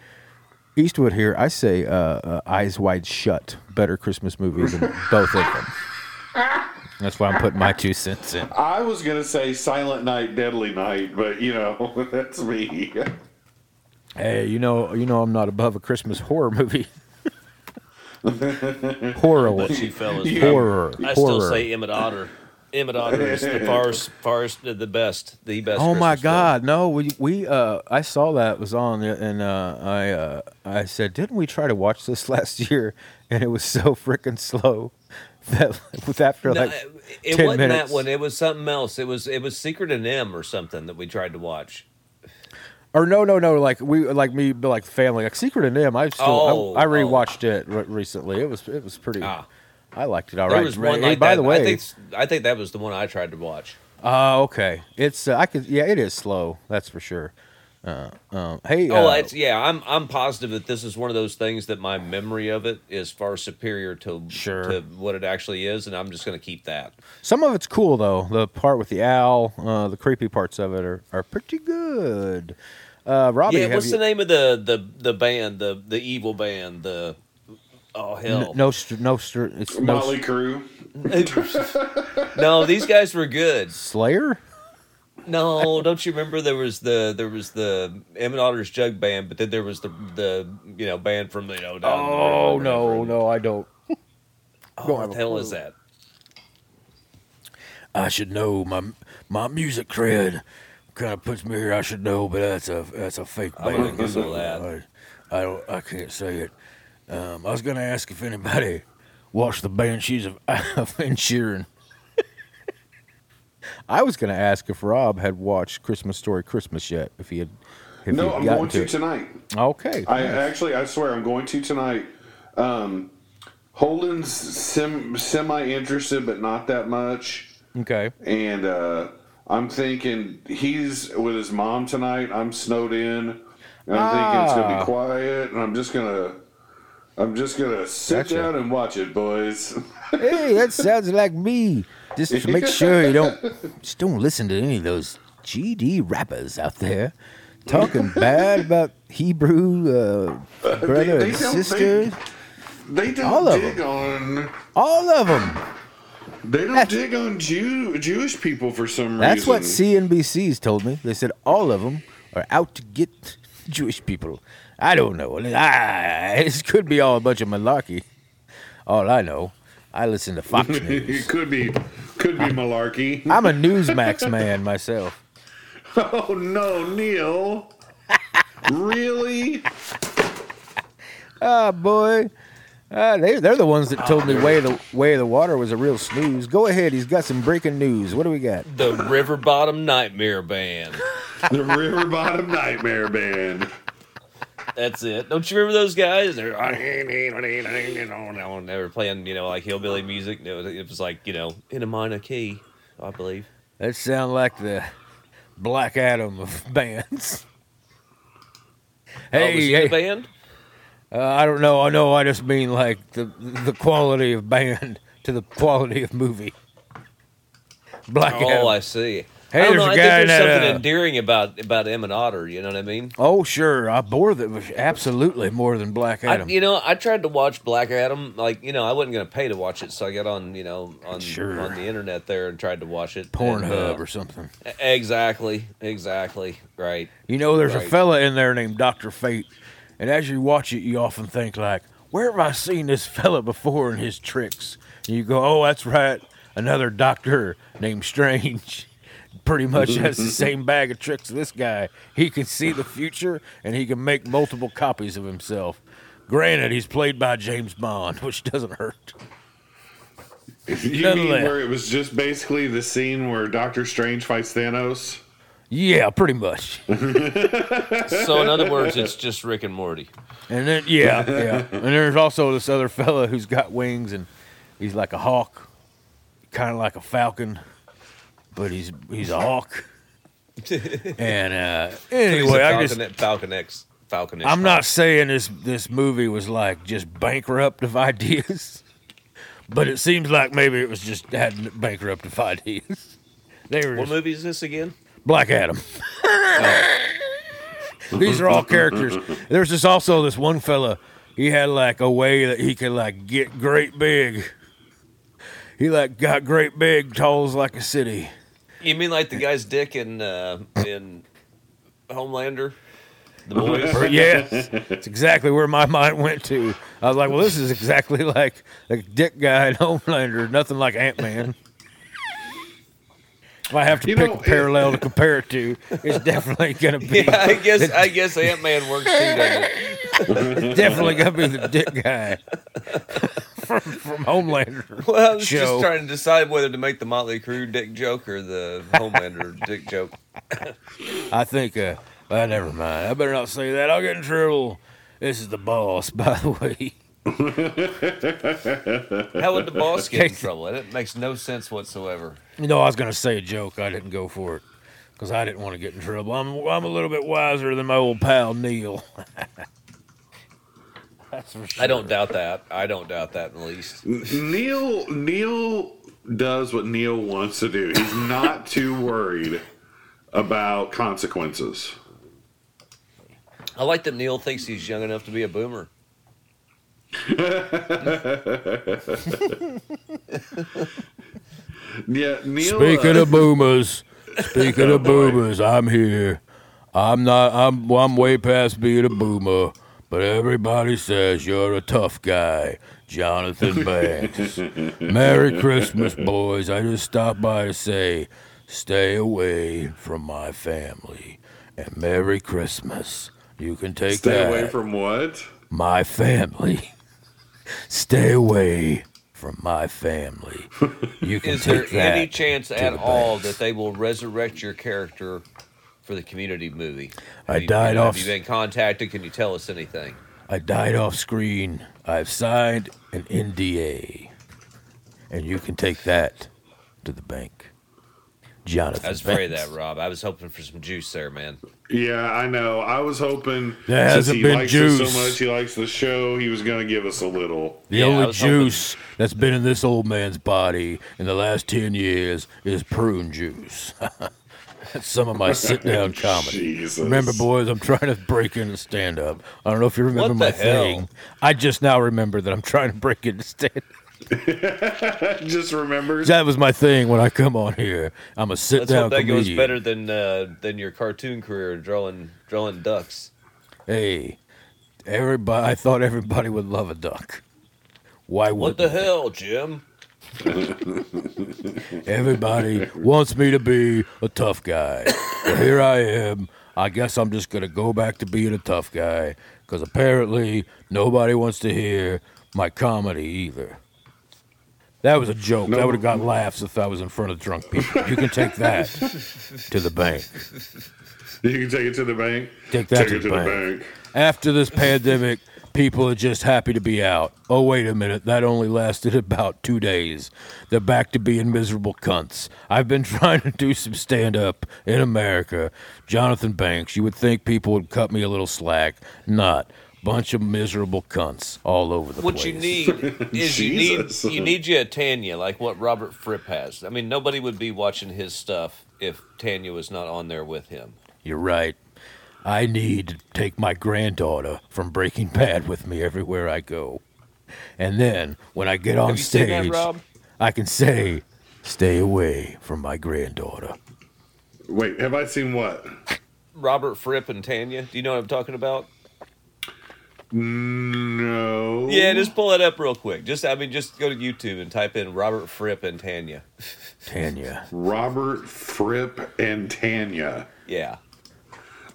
Eastwood here, I say uh, uh, Eyes Wide Shut, better Christmas movie than both of them. That's why I'm putting my two cents in. I was going to say Silent Night, Deadly Night, but, you know, that's me. Hey, you know you know I'm not above a Christmas horror movie. Horror. But you fellas, horror. I horror. still say Emmett Otter. Imadon is the farthest, farthest, the best, the best. Oh my Christmas God! Film. No, we we uh, I saw that was on, and uh, I uh, I said, didn't we try to watch this last year? And it was so freaking slow that with after no, like it, it ten wasn't minutes. That one. It was something else. It was it was Secret and M or something that we tried to watch. Or no, no, no, like we, like me, like family, like Secret and M. I still, oh, I, I rewatched oh. it re- recently. It was it was pretty. Ah. I liked it all there right. Was one like by that. the way, I think, I think that was the one I tried to watch. Oh, uh, okay. It's uh, I could yeah, it is slow. That's for sure. Uh, um, hey. Oh, uh, it's, yeah. I'm I'm positive that this is one of those things that my memory of it is far superior to sure. to what it actually is, and I'm just going to keep that. Some of it's cool though. The part with the owl, uh, the creepy parts of it are, are pretty good. Uh, Robbie, yeah. What's you... the name of the, the, the band? The the evil band. The Oh hell! No, no, no it's Motley no, Crue. No, these guys were good. Slayer? No, don't you remember there was the there was the Emmett Otter's Jug Band, but then there was the the you know band from the you know. Down oh there, no, no, I don't. Oh, don't what the hell clue. Is that? I should know my my music cred. Kind of puts me here. I should know, but that's a that's a fake band. That. I, I don't. I can't say it. Um, I was going to ask if anybody watched the Banshees of Inisherin. I was going to ask if Rob had watched Christmas Story Christmas yet. If he had, if no, I'm going to, to tonight. Okay. I nice. actually, I swear, I'm going to tonight. Um, Holden's sem- semi-interested, but not that much. Okay. And uh, I'm thinking he's with his mom tonight. I'm snowed in, and I'm ah. thinking it's going to be quiet, and I'm just going to. I'm just going to sit gotcha. down and watch it, boys. Hey, that sounds like me. Just to make sure you don't... Just don't listen to any of those G D rappers out there talking bad about Hebrew uh, brother they, they and sister. They, they don't All of dig them. on... All of them. They don't that's, dig on Jew, Jewish people for some that's reason. That's what C N B C's told me. They said all of them are out to get Jewish people. I don't know. Ah, this could be all a bunch of malarkey. All I know, I listen to Fox News. It could be, could be malarkey. I'm a Newsmax man myself. Oh no, Neil! Really? Ah, oh, boy. Uh, they, they're the ones that told me Way of the Way of the Water was a real snooze. Go ahead, he's got some breaking news. What do we got? The Riverbottom Nightmare Band. The Riverbottom Nightmare Band. That's it. Don't you remember those guys? They're they were playing, you know, like hillbilly music. It was like, you know, in a minor key, I believe. That sound like the Black Adam of bands. Hey, oh, was hey. The band? Uh, I don't know. I know. I just mean like the the quality of band to the quality of movie. Black oh, Adam. Oh, I see. Hey, I don't know. I think there's that, something uh, endearing about about Emmett Otter. You know what I mean? Oh, sure. I bore them absolutely more than Black Adam. I, you know, I tried to watch Black Adam. Like, you know, I wasn't going to pay to watch it, so I got on, you know, on sure. on the internet there and tried to watch it. Pornhub uh, or something. Exactly. Exactly. Right. You know, there's right. a fella in there named Doctor Fate, and as you watch it, you often think like, "Where have I seen this fella before and his tricks?" And you go, "Oh, that's right, another doctor named Strange." Pretty much has the same bag of tricks as this guy. He can see the future, and he can make multiple copies of himself. Granted, he's played by James Bond, which doesn't hurt. You None mean where it was just basically the scene where Doctor Strange fights Thanos? Yeah, pretty much. So, in other words, it's just Rick and Morty. And then, yeah, yeah. And there's also this other fella who's got wings, and he's like a hawk, kind of like a falcon. But he's he's a hawk, and uh, anyway, I just Falcon X Falcon. I'm not saying this this movie was like just bankrupt of ideas, but it seems like maybe it was just had bankrupt of ideas. They were what just, movie is this again? Black Adam. Oh. These are all characters. There's just also this one fella. He had like a way that he could like get great big. He like got great big, tall's like a city. You mean like the guy's dick in uh, in Homelander? The boys? Yes. It's exactly where my mind went to. I was like, well, this is exactly like the dick guy in Homelander. Nothing like Ant-Man. If I have to you pick know, a parallel it, to compare it to, it's definitely going to be. Yeah, I guess the, I guess Ant-Man works too, doesn't it? Definitely going to be the dick guy from, from Homelander. Well, I was show. just trying to decide whether to make the Motley Crue dick joke or the Homelander dick joke. I think. Uh, well, never mind. I better not say that. I'll get in trouble. This is The Boss, by the way. How would The Boss get in trouble? It makes no sense whatsoever. You know, I was going to say a joke. I didn't go for it because I didn't want to get in trouble. I'm I'm a little bit wiser than my old pal Neil. That's for sure. I don't doubt that. I don't doubt that in the least. Neil Neil does what Neil wants to do. He's not too worried about consequences. I like that Neil thinks he's young enough to be a boomer. Yeah, Neil, speaking uh, of boomers, speaking oh of boomers, boy. I'm here. I'm not. I'm. I'm way past being a boomer, but everybody says you're a tough guy, Jonathan Banks. Merry Christmas, boys. I just stopped by to say, stay away from my family, and Merry Christmas. You can take stay that. Stay away from what? My family. Stay away from my family. You can Is take that. Is there any chance at all that they will resurrect your character for the Community movie? Have I you, died have off. Have you been contacted? Can you tell us anything? I died off screen. I've signed an N D A, and you can take that to the bank. Jonathan. I was afraid of that, Rob. I was hoping for some juice there, man. Yeah, I know. I was hoping there hasn't he been likes juice. It so much. He likes the show. He was going to give us a little. The yeah, only juice hoping... that's been in this old man's body in the last ten years is prune juice. That's some of my sit-down comedy. Jesus. Remember, boys, I'm trying to break into stand-up. I don't know if you remember my hell? thing. I just now remember that I'm trying to break into stand-up. Just remember that was my thing when I come on here. I'm a sit Let's down. Hope that comedian. Goes better than uh, than your cartoon career drawing drawing ducks. Hey, everybody! I thought everybody would love a duck. Why would? What the they? hell, Jim? Everybody wants me to be a tough guy. Well, here I am. I guess I'm just gonna go back to being a tough guy because apparently nobody wants to hear my comedy either. That was a joke. No. I would have got laughs if I was in front of drunk people. You can take that to the bank. You can take it to the bank? Take that take to, it the, to bank. the bank. After this pandemic, people are just happy to be out. Oh, wait a minute. That only lasted about two days. They're back to being miserable cunts. I've been trying to do some stand-up in America. Jonathan Banks, you would think people would cut me a little slack. Not. Bunch of miserable cunts all over the what place. What you need is you need you need you a Tanya, like what Robert Fripp has. I mean, nobody would be watching his stuff if Tanya was not on there with him. You're right. I need to take my granddaughter from Breaking Bad with me everywhere I go. And then when I get on Have you stage, seen that, Rob? I can say, stay away from my granddaughter. Wait, have I seen what? Robert Fripp and Tanya. Do you know what I'm talking about? No. Yeah, just pull it up real quick. Just, I mean, just go to YouTube and type in Robert Fripp and Tanya. Tanya. Robert Fripp and Tanya. Yeah.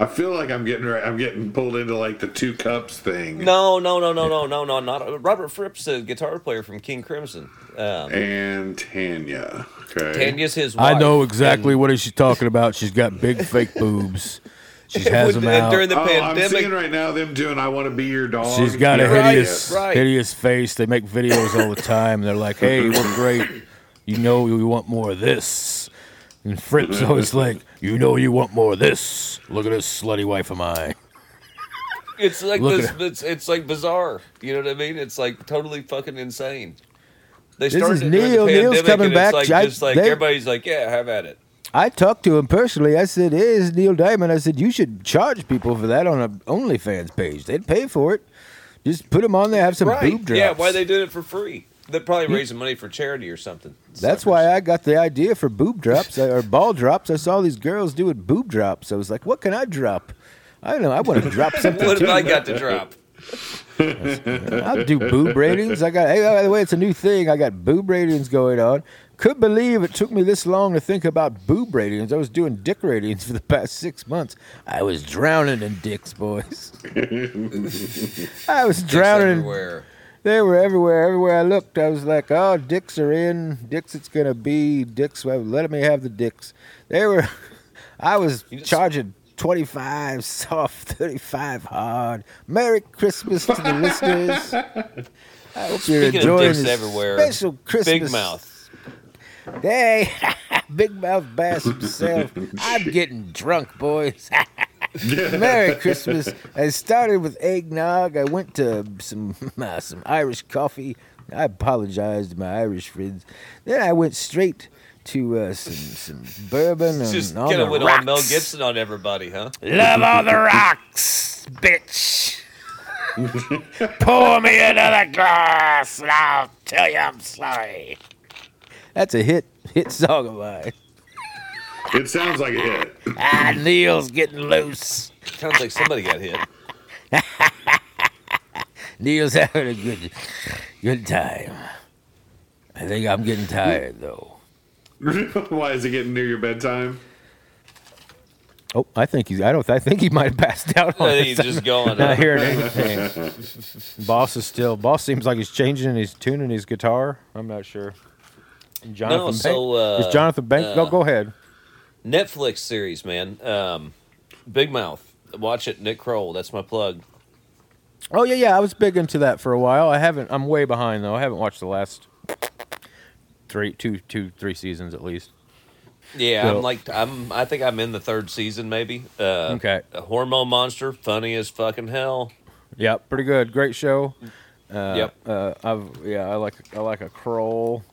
I feel like I'm getting I'm getting pulled into like the Two Cups thing. No, no, no, no, no, no, no, not Robert Fripp's a guitar player from King Crimson. Um, and Tanya. Okay. Tanya's his wife. I know exactly and... what she's talking about. She's got big fake boobs. She has them out. During the oh, pandemic. I'm seeing right now them doing I Want to Be Your Dog. She's got yeah, a hideous right, right. hideous face. They make videos all the time. They're like, hey, we're great. You know we want more of this. And Fripp's always like, you know you want more of this. Look at this slutty wife of mine. It's like this, it's, it's like bizarre. You know what I mean? It's like totally fucking insane. They this started is Neil. The Neil's coming back. Like, I, just like they, everybody's like, yeah, have at it. I talked to him personally. I said, hey, "Is Neil Diamond?" I said, "You should charge people for that on a OnlyFans page. They'd pay for it. Just put them on there, have some right. boob drops." Yeah, why they did it for free? They're probably raising money for charity or something. That's suckers. Why I got the idea for boob drops or ball drops. I saw these girls doing boob drops. I was like, "What can I drop? I don't know. I want to drop something." What have I got to drop? I'll do boob ratings. I got. Hey, by the way, it's a new thing. I got boob ratings going on. Could believe it took me this long to think about boob ratings. I was doing dick ratings for the past six months. I was drowning in dicks, boys. I was drowning. Dicks everywhere. They were everywhere. Everywhere I looked, I was like, oh, dicks are in. Dicks it's going to be. Dicks, well, let me have the dicks. They were, I was just charging twenty-five soft, thirty-five hard. Merry Christmas to the listeners. I hope you're Speaking enjoying of dicks everywhere, special Christmas. Big Mouth. Hey, Big Mouth Bass himself. I'm getting drunk, boys. Merry Christmas. I started with eggnog. I went to some uh, some Irish coffee. I apologized to my Irish friends. Then I went straight to uh, some, some bourbon. And just on the rocks. On Mel Gibson on everybody, huh? Love on the rocks, bitch. Pour me another glass and I'll tell you I'm sorry. That's a hit hit song of mine. It sounds like a hit. Ah, Neil's getting loose. Sounds like somebody got hit. Neil's having a good good time. I think I'm getting tired, though. Why is it getting near your bedtime? Oh, I think he's. I don't. I think he might have passed out. I think he's just going. Not hearing anything. Boss is still. Boss seems like he's changing his tune in his guitar. I'm not sure. Jonathan no, so, uh, Banks. Is Jonathan Banks? Uh, no, go ahead. Netflix series, man. Um, Big Mouth. Watch it, Nick Kroll. That's my plug. Oh, yeah, yeah. I was big into that for a while. I haven't. I'm way behind, though. I haven't watched the last three, two, two, three seasons at least. Yeah, so. I'm like, I'm. I think I'm in the third season, maybe. Uh, okay. A Hormone Monster. Funny as fucking hell. Yeah, pretty good. Great show. Uh, yep. Uh, I've yeah. I like. I like a Kroll.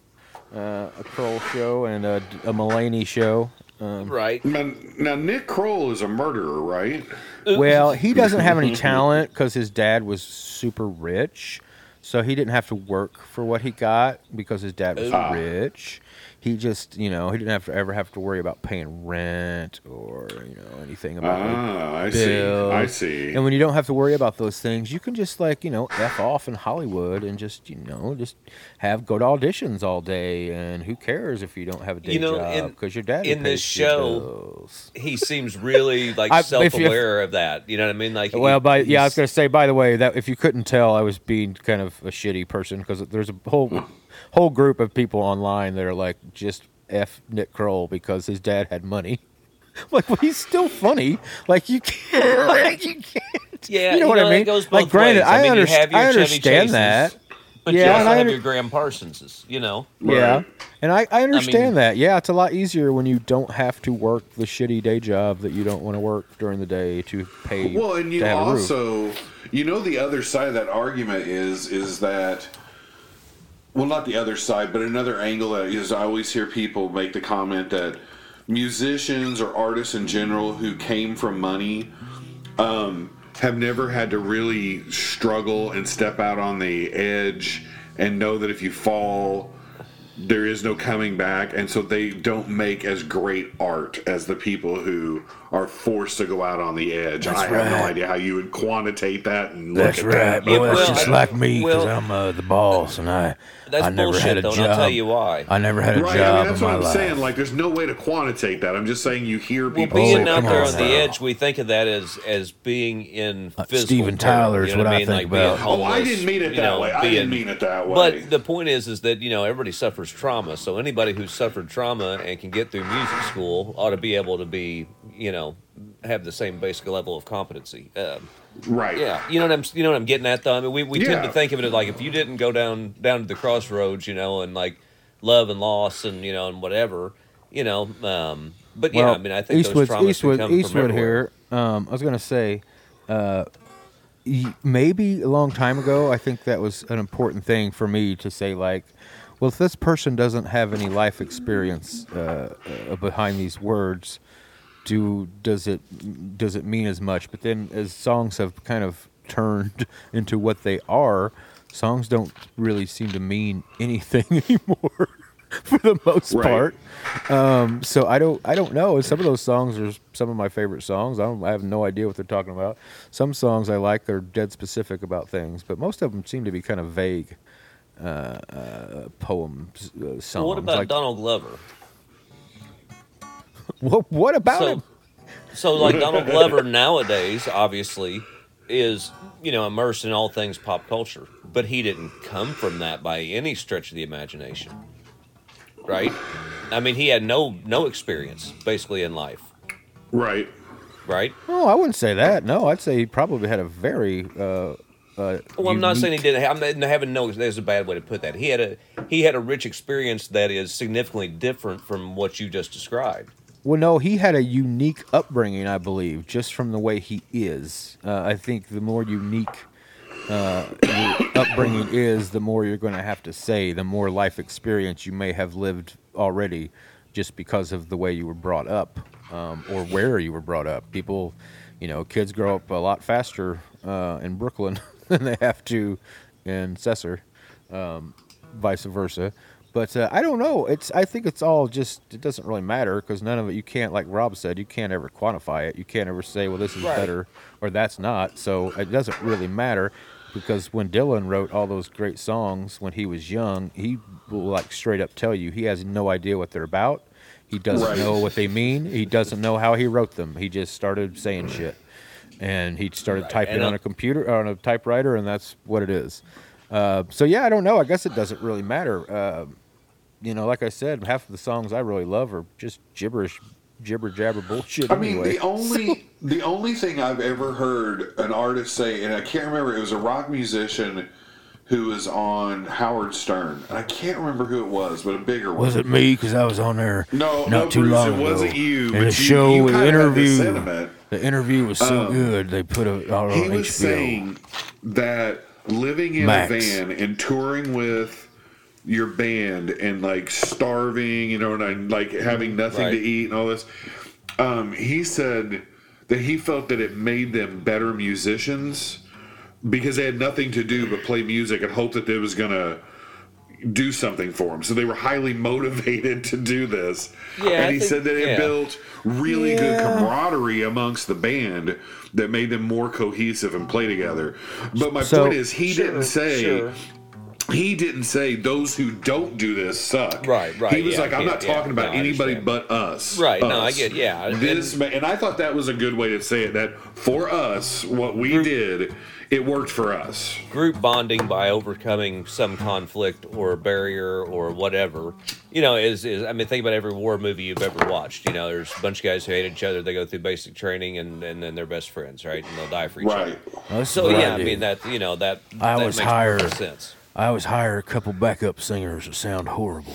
Uh, a Kroll show and a, a Mulaney show. Um, right. Now, now, Nick Kroll is a murderer, right? Well, he doesn't have any talent because his dad was super rich. So he didn't have to work for what he got because his dad was ah. rich. He just, you know, he didn't have to ever have to worry about paying rent or, you know, anything about ah, I bills. see. I see. And when you don't have to worry about those things, you can just, like, you know, F off in Hollywood and just, you know, just have go to auditions all day. And who cares if you don't have a day you know, job because your dad in this show, he seems really, like, I, self-aware you, of that. You know what I mean? Like, well, he, by, yeah, I was going to say, by the way, that if you couldn't tell, I was being kind of a shitty person because there's a whole whole group of people online that are like, just F Nick Kroll because his dad had money. I'm like, well, he's still funny. Like, you can't. Like, you can't. Yeah, you know what I mean? Like, granted, I, I, mean, under- you I understand Chases, that. But yeah, you also I under- have your Graham Parsonses, you know. Yeah, right. And I, I understand I mean, that. Yeah, it's a lot easier when you don't have to work the shitty day job that you don't want to work during the day to pay. Well, and you also, you know, the other side of that argument is is that. Well, not the other side, but another angle that is I always hear people make the comment that musicians or artists in general who came from money um, have never had to really struggle and step out on the edge and know that if you fall, there is no coming back. And so they don't make as great art as the people who are forced to go out on the edge. That's I right. have no idea how you would quantitate that. And look That's at right. That. Well, well, that's just I, like me because well, I'm uh, the boss and I. That's I never bullshit, had a though, job. I'll tell you why. I never had a right, job. I mean, that's in what my I'm life. saying. Like, there's no way to quantitate that. I'm just saying you hear people well, being say, out there on, on the edge. We think of that as as being in uh, physical. Steven Tyler is what I mean? think like about. Homeless, oh, I didn't mean it that you know, way. I being, didn't mean it that way. But the point is, is that you know everybody suffers trauma. So anybody who's suffered trauma and can get through music school ought to be able to be, you know, have the same basic level of competency. Um, Right. Yeah. You know what I'm. You know what I'm getting at, though. I mean, we, we yeah. tend to think of it as like if you didn't go down down to the crossroads, you know, and like love and loss, and you know, and whatever, you know. Um, but well, yeah, I mean, I think Eastwood, those traumas Eastwood, come Eastwood from here. Um, I was gonna say, uh, maybe a long time ago, I think that was an important thing for me to say, like, well, if this person doesn't have any life experience uh, uh, behind these words. Do does it does it mean as much? But then, as songs have kind of turned into what they are, songs don't really seem to mean anything anymore. for the most right. part. Um, so I don't, I don't know. Some of those songs are some of my favorite songs. I, don't, I have no idea what they're talking about. Some songs I like, they're dead specific about things, but most of them seem to be kind of vague uh, uh, poem uh, songs. Well, what about like, Donald Glover? What, what about so, him? So, like, Donald Glover nowadays, obviously, is, you know, immersed in all things pop culture. But he didn't come from that by any stretch of the imagination. Right? I mean, he had no no experience, basically, in life. Right. Right? Oh, I wouldn't say that. No, I'd say he probably had a very... Uh, uh, well, I'm unique... not saying he didn't have... I'm having no... There's a bad way to put that. He had a He had a rich experience that is significantly different from what you just described. Well, no, he had a unique upbringing, I believe, just from the way he is. Uh, I think the more unique uh, your upbringing is, the more you're going to have to say, the more life experience you may have lived already just because of the way you were brought up um, or where you were brought up. People, you know, kids grow up a lot faster uh, in Brooklyn than they have to in Cesar, um, vice versa. But uh, I don't know. It's I think it's all just, it doesn't really matter because none of it, you can't, like Rob said, you can't ever quantify it. You can't ever say, well, this is right. better or that's not. So it doesn't really matter because when Dylan wrote all those great songs when he was young, he will like straight up tell you he has no idea what they're about. He doesn't right. know what they mean. He doesn't know how he wrote them. He just started saying shit. And he started right. typing and on a computer, on a typewriter, and that's what it is. Uh, so, yeah, I don't know. I guess it doesn't really matter. Uh, You know, like I said, half of the songs I really love are just gibberish, jibber jabber bullshit. I mean, anyway. the only the only thing I've ever heard an artist say, and I can't remember, it was a rock musician who was on Howard Stern, and I can't remember who it was, but a bigger one. Was it me? Because I was on there no, not no, too Bruce, long ago. It wasn't you. In but a you, show, you with interview. The interview was so um, good they put it all on H B O. He was saying that living in Max. a van and touring with your band and like starving, you know, and I, like having nothing right. to eat and all this. Um, he said that he felt that it made them better musicians because they had nothing to do but play music and hope that it was going to do something for them. So they were highly motivated to do this. Yeah, and I he think, said that it yeah. built really yeah. good camaraderie amongst the band that made them more cohesive and play together. But my so, point is, he sure, didn't say. Sure. He didn't say those who don't do this suck. Right, right. He was yeah, like, I'm yeah, not talking yeah, about no, anybody but us. Right, us. no, I get, yeah. This, and, and I thought that was a good way to say it, that for us, what we group, did, it worked for us. Group bonding by overcoming some conflict or barrier or whatever, you know, is, is I mean, think about every war movie you've ever watched. You know, there's a bunch of guys who hate each other. They go through basic training and, and then they're best friends, right? And they'll die for each right. other. So, right, yeah, I mean, that, you know, that, I that was makes higher. sense. I always hire a couple backup singers that sound horrible,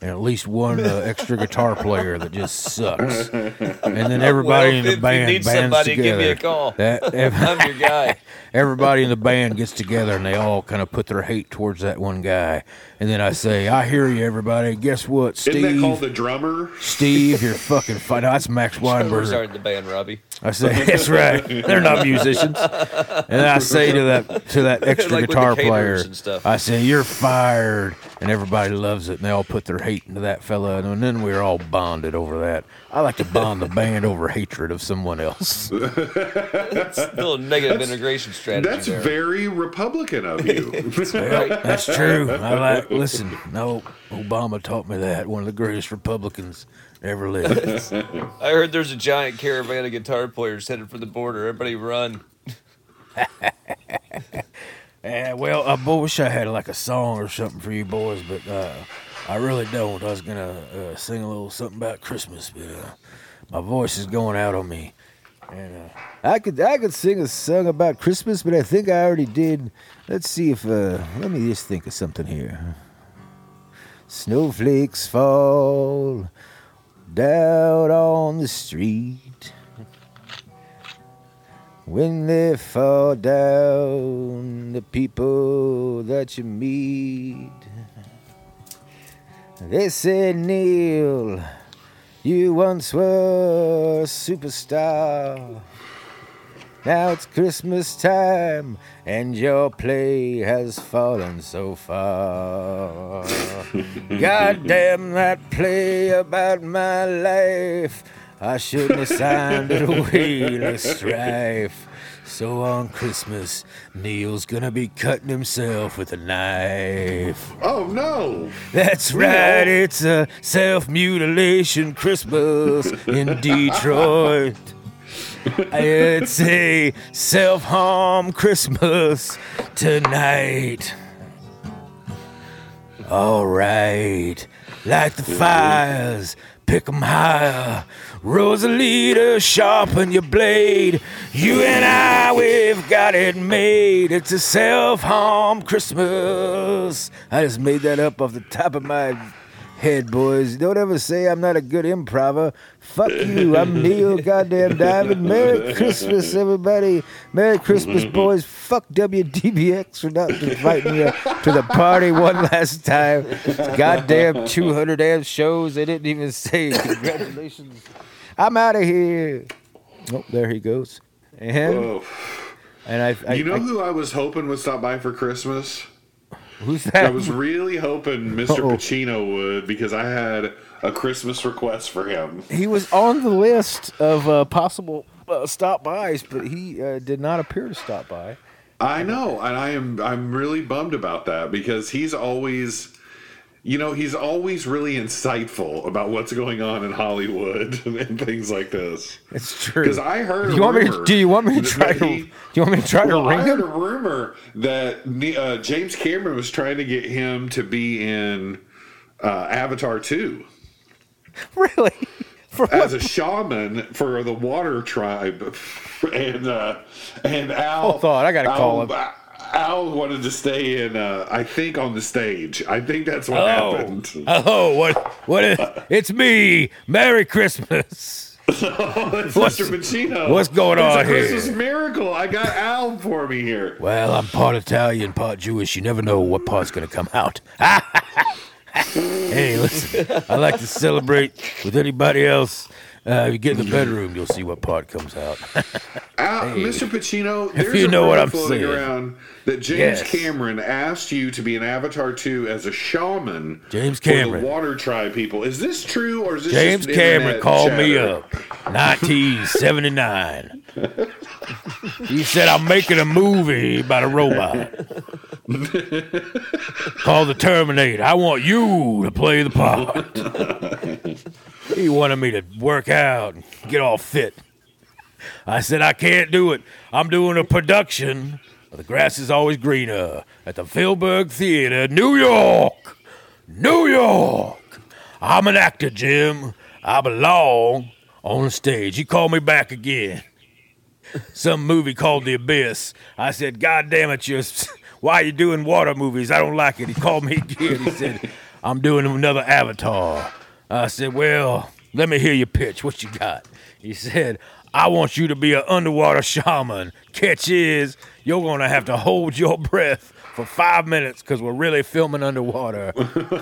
and at least one uh, extra guitar player that just sucks. And then everybody well, in the band you need bands somebody, together. Give me a call. That, every, I'm your guy. Everybody in the band gets together, and they all kind of put their hate towards that one guy. And then I say, "I hear you, everybody. Guess what, Steve? Isn't that called the drummer? Steve, you're fucking fine. No, that's Max Weinberger. Drummers aren't the band, Robbie. I say, that's right. They're not musicians. And I say to that to that extra like guitar player, I say, you're fired. And everybody loves it. And they all put their hate into that fella. And then we're all bonded over that. I like to bond the band over hatred of someone else. That's a little negative that's, integration strategy. That's there. Very Republican of you. Well, that's true. I like, listen, no, Obama taught me that. One of the greatest Republicans ever lived. I heard there's a giant caravan of guitar players headed for the border. Everybody run. Yeah, well, I wish I had like a song or something for you boys, but uh, I really don't. I was going to uh, sing a little something about Christmas, but uh, my voice is going out on me. And uh, I could I could sing a song about Christmas, but I think I already did. Let's see if, uh, let me just think of something here. Snowflakes fall down on the street. When they fall down, the people that you meet, they say, Neil, you once were a superstar. Now it's Christmas time, and your play has fallen so far. Goddamn that play about my life. I shouldn't have signed it away to strife. So on Christmas, Neil's gonna be cutting himself with a knife. Oh no! That's right, no. It's a self-mutilation Christmas in Detroit. It's a self-harm Christmas tonight. All right, light the fires, pick 'em higher. Rosalita, sharpen your blade. You and I, we've got it made. It's a self-harm Christmas. I just made that up off the top of my head, boys. Don't ever say I'm not a good improver. Fuck you. I'm Neil Goddamn Diamond. Merry Christmas, everybody. Merry Christmas, boys. Fuck W D B X for not inviting you to the party one last time. Goddamn two hundred damn shows. They didn't even say congratulations. I'm out of here. Oh, there he goes. And, Whoa. and I, I, you know I, who I was hoping would stop by for Christmas? Who's that? I was really hoping Mister Uh-oh. Pacino would, because I had a Christmas request for him. He was on the list of uh, possible uh, stop bys, but he uh, did not appear to stop by. I know, and I am I'm really bummed about that, because he's always, you know, he's always really insightful about what's going on in Hollywood and things like this. It's true. Because I heard. Do you, want me to, do you want me to try? He, to, do you want me to try well, to ring I heard him? A rumor that uh, James Cameron was trying to get him to be in uh, Avatar two. Really? For as a shaman for the Water Tribe, and uh, and Al. Oh, thought I got to call him. I, Al wanted to stay in, uh, I think, on the stage. I think that's what oh. happened. Oh, what? What is? It's me. Merry Christmas. Oh, it's Mister Pacino. What's going it's on a here? Christmas miracle. I got Al for me here. Well, I'm part Italian, part Jewish. You never know what part's going to come out. Hey, listen. I like to celebrate with anybody else. Uh, if you get in the bedroom, you'll see what part comes out. uh, hey. Mister Pacino, there's if you know a what I'm floating saying. Around that James yes. Cameron asked you to be in Avatar two as a shaman James Cameron. For the Water Tribe people. Is this true, or is this James just Cameron called chatter? Me up, nineteen seventy-nine. He said, I'm making a movie about a robot called The Terminator. I want you to play the part. He wanted me to work out and get all fit. I said, I can't do it. I'm doing a production. The grass is always greener at the Philberg Theater, New York. New York. I'm an actor, Jim. I belong on stage. He called me back again. Some movie called The Abyss. I said, God damn it, you're... why are you doing water movies? I don't like it. He called me again. He said, I'm doing another Avatar. I said, well, let me hear your pitch. What you got? He said, I want you to be an underwater shaman. Catch is, you're going to have to hold your breath for five minutes because we're really filming underwater.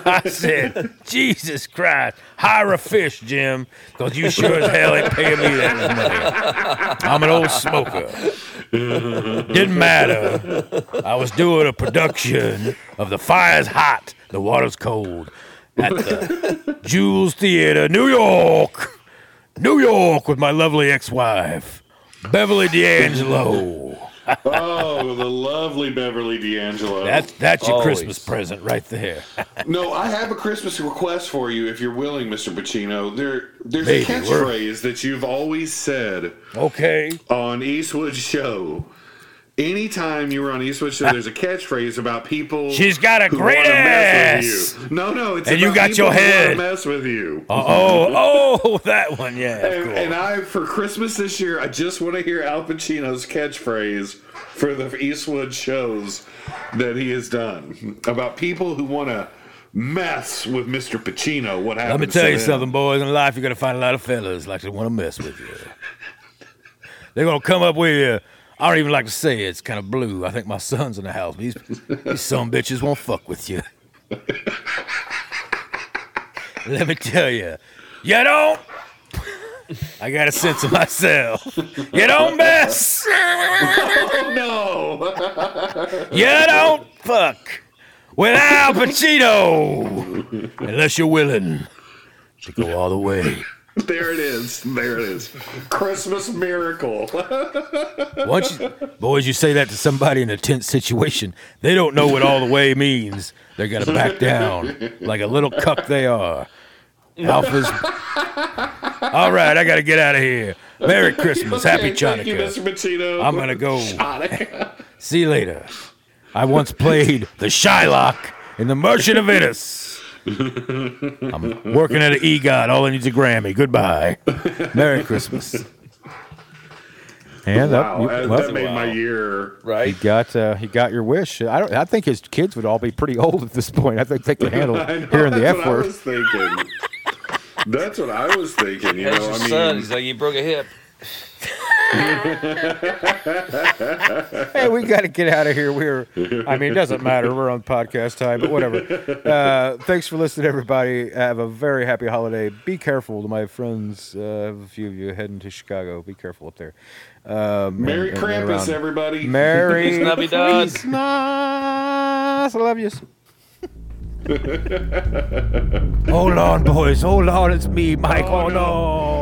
I said, Jesus Christ, hire a fish, Jim, because you sure as hell ain't paying me that money. I'm an old smoker. Didn't matter. I was doing a production of The Fire's Hot, The Water's Cold. At the Jules Theater, New York, New York, with my lovely ex-wife, Beverly D'Angelo. Oh, the lovely Beverly D'Angelo. That's that's your Always. Christmas present right there. No, I have a Christmas request for you, if you're willing, Mister Pacino. There, there's Maybe, a catchphrase that you've always said. Okay. On Eastwood's show. Anytime you were on Eastwood Show, there's a catchphrase about people. She's got a great ass. You. No, no, it's and about you got people your head. Who mess with you. Oh, oh, that one, yeah. And, cool. and I, for Christmas this year, I just want to hear Al Pacino's catchphrase for the Eastwood shows that he has done about people who want to mess with Mister Pacino. What happens? Let me tell you him. something, boys. In life, you're gonna find a lot of fellas like they want to mess with you. They're gonna come up with you. I don't even like to say it. It's kind of blue. I think my son's in the house. These, these some bitches won't fuck with you. Let me tell you. You don't I got a sense of myself. You don't mess. Oh, no. You don't fuck with Al Pacino unless you're willing to go all the way. There it is. There it is. Christmas miracle. Once you, boys, you say that to somebody in a tense situation, they don't know what all the way means. They're going to back down like a little cup they are. Alpha's. All right, I got to get out of here. Merry Christmas. Okay, happy Chanukah. Thank you, Mister Pacino. I'm going to go. See you later. I once played the Shylock in The Merchant of Venice. I'm working at an EGOT. All I need is a Grammy. Goodbye. Merry Christmas. And wow, up, you, that, that made wow. my year. Right? He got uh, he got your wish. I don't. I think his kids would all be pretty old at this point. I think they could handle know, hearing the F word. I was thinking. That's what I was thinking. You There's know, your I mean, son. He's like, you broke a hip. Hey, we got to get out of here. We're, I mean, it doesn't matter. We're on podcast time, but whatever. Uh, thanks for listening, everybody. Have a very happy holiday. Be careful to my friends. Uh, a few of you heading to Chicago. Be careful up there. Um, Merry and, and Krampus, around. Everybody. Merry Christmas. I love you. Hold on, boys. Hold on. It's me, Mike. Oh, oh no. no.